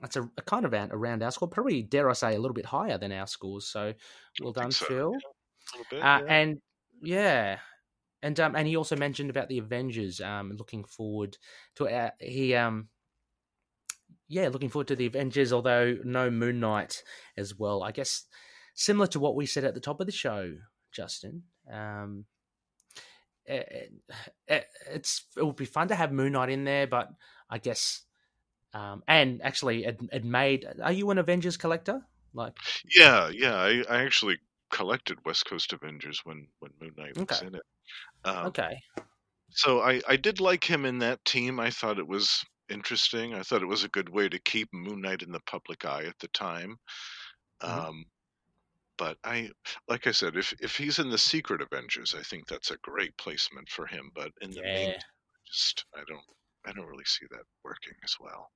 that's a, a kind of a, around our score. Probably, dare I say, a little bit higher than our scores. So, well done, so. Phil. Yeah. Bit, uh, yeah. And. Yeah, and um, and he also mentioned about the Avengers. Um, looking forward to uh, he um, yeah, looking forward to the Avengers. Although no Moon Knight as well. I guess similar to what we said at the top of the show, Justin. Um, it, it, it's it would be fun to have Moon Knight in there, but I guess um, and actually it, it made. Are you an Avengers collector? Like yeah, yeah, I, I actually. collected West Coast Avengers when, when Moon Knight was okay. in it. Um, okay. So I, I did like him in that team. I thought it was interesting. I thought it was a good way to keep Moon Knight in the public eye at the time. Mm-hmm. Um, but I, like I said, if, if he's in the Secret Avengers, I think that's a great placement for him. But in the yeah. main, just I don't I don't really see that working as well.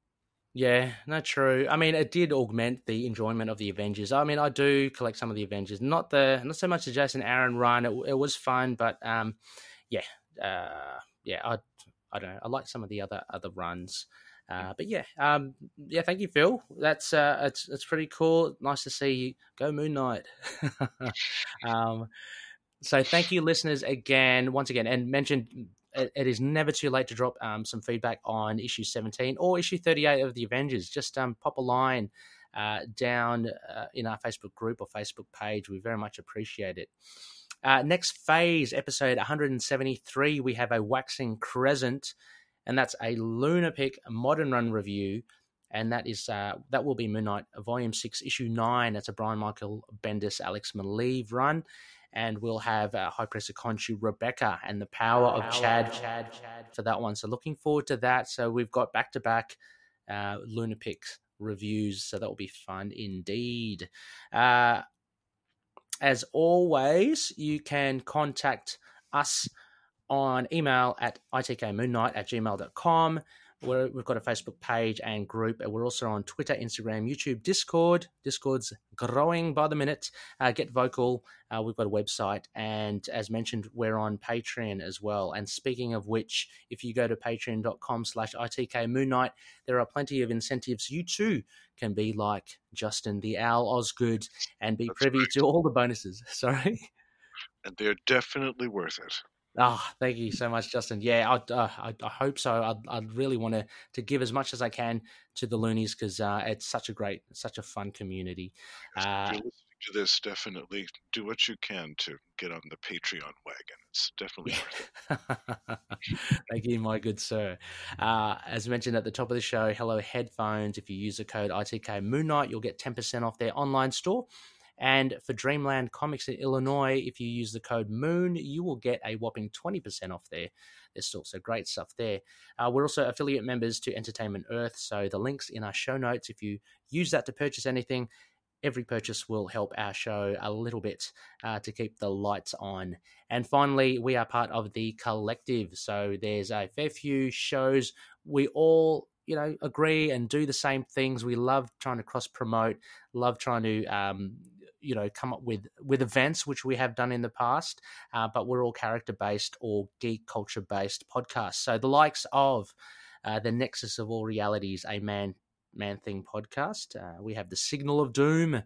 Yeah, no, true. I mean, it did augment the enjoyment of the Avengers. I mean, I do collect some of the Avengers, not the not so much the Jason Aaron run. It, it was fun, but um, yeah, uh, yeah, I I don't know. I like some of the other other runs, uh, but yeah, um, yeah. Thank you, Phil. That's uh, it's it's pretty cool. Nice to see you. Go Moon Knight. um, so thank you, listeners, again, once again, and mentioned. It is never too late to drop um, some feedback on issue seventeen or issue thirty-eight of the Avengers. Just um, pop a line uh, down uh, in our Facebook group or Facebook page. We very much appreciate it. Uh, next phase, episode one seventy-three, we have a Waxing Crescent, and that's a Lunapic Modern Run review, and that is uh, that will be Moon Knight, Volume six, Issue nine. That's a Brian Michael Bendis, Alex Maleev run. And we'll have uh, High Priestess Khonshu, Rebecca, and the Power of Power, Chad, Chad, Chad for that one. So looking forward to that. So we've got back-to-back uh, Lunapic reviews, so that will be fun indeed. Uh, as always, you can contact us on email at itkmoonknight at gmail dot com. We're, we've got a Facebook page and group, and we're also on Twitter, Instagram, YouTube, Discord. Discord's growing by the minute. Uh, get vocal. Uh, we've got a website, and as mentioned, we're on Patreon as well. And speaking of which, if you go to patreon.com slash ITK Moon Knight, there are plenty of incentives. You too can be like Justin the Owl Osgood and be That's privy great. to all the bonuses. Sorry. And they're definitely worth it. Oh, thank you so much, Justin. Yeah, I, uh, I, I hope so. I, I really want to, to give as much as I can to the Loonies, because uh, it's such a great, such a fun community. Uh, if you're listening to this, definitely do what you can to get on the Patreon wagon. It's definitely worth it. Thank you, my good sir. Uh, as mentioned at the top of the show, Hello Headphones. If you use the code I T K Moon Knight, you'll get ten percent off their online store. And for Dreamland Comics in Illinois, if you use the code MOON, you will get a whopping twenty percent off there. There's still some great stuff there. Uh, we're also affiliate members to Entertainment Earth, so the link's in our show notes. If you use that to purchase anything, every purchase will help our show a little bit uh, to keep the lights on. And finally, we are part of the Collective, so there's a fair few shows. We all... you know, agree and do the same things. We love trying to cross promote, love trying to, um, you know, come up with, with events, which we have done in the past, uh, but we're all character based or geek culture based podcasts. So the likes of uh, the Nexus of All Realities, a man, man thing podcast. Uh, we have the Signal of Doom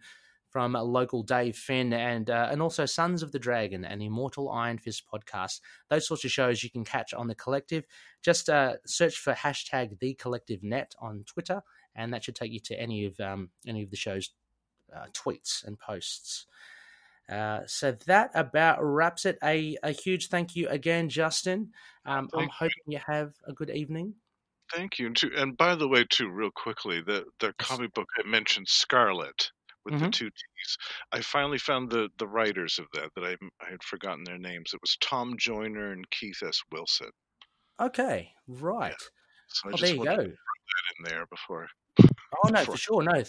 from local Dave Finn, and uh, and also Sons of the Dragon and Immortal Iron Fist podcast. Those sorts of shows you can catch on The Collective. Just uh, search for hashtag The Collective Net on Twitter, and that should take you to any of um, any of the show's uh, tweets and posts. Uh, so that about wraps it. A, a huge thank you again, Justin. Um, I'm hoping you have a good evening. Thank you. And, too, and by the way, too, real quickly, the, the comic book I mentioned, Scarlett, with mm-hmm. the two T's. I finally found the, the writers of that, that I, I had forgotten their names. It was Tom Joyner and Keith S. Wilson. Okay, right. Yeah. So I oh, there you go. Put that in there before. Oh, no, before. for sure. No,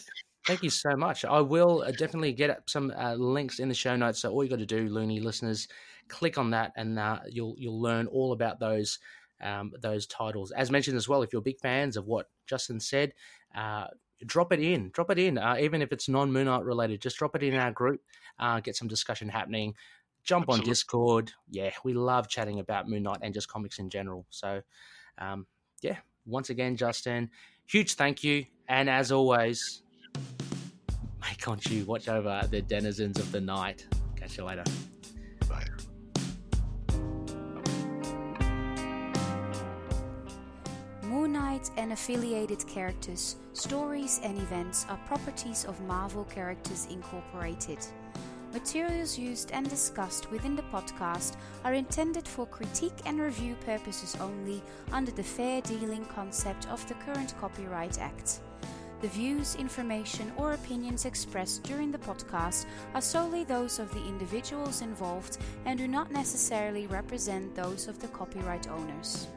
thank you so much. I will definitely get up some uh, links in the show notes. So all you got to do, Looney listeners, click on that, and uh, you'll you'll learn all about those um, those titles. As mentioned as well, if you're big fans of what Justin said, uh, drop it in, drop it in, uh, even if it's non-Moon Knight related, just drop it in our group, uh, get some discussion happening, jump Absolutely. on Discord. Yeah, we love chatting about Moon Knight and just comics in general. So, um, yeah, once again, Justin, huge thank you. And as always, may Khonshu watch over the denizens of the night. Catch you later. Bye. And affiliated characters, stories, and events are properties of Marvel Characters Incorporated. Materials used and discussed within the podcast are intended for critique and review purposes only under the fair dealing concept of the current Copyright Act. The views, information, or opinions expressed during the podcast are solely those of the individuals involved and do not necessarily represent those of the copyright owners.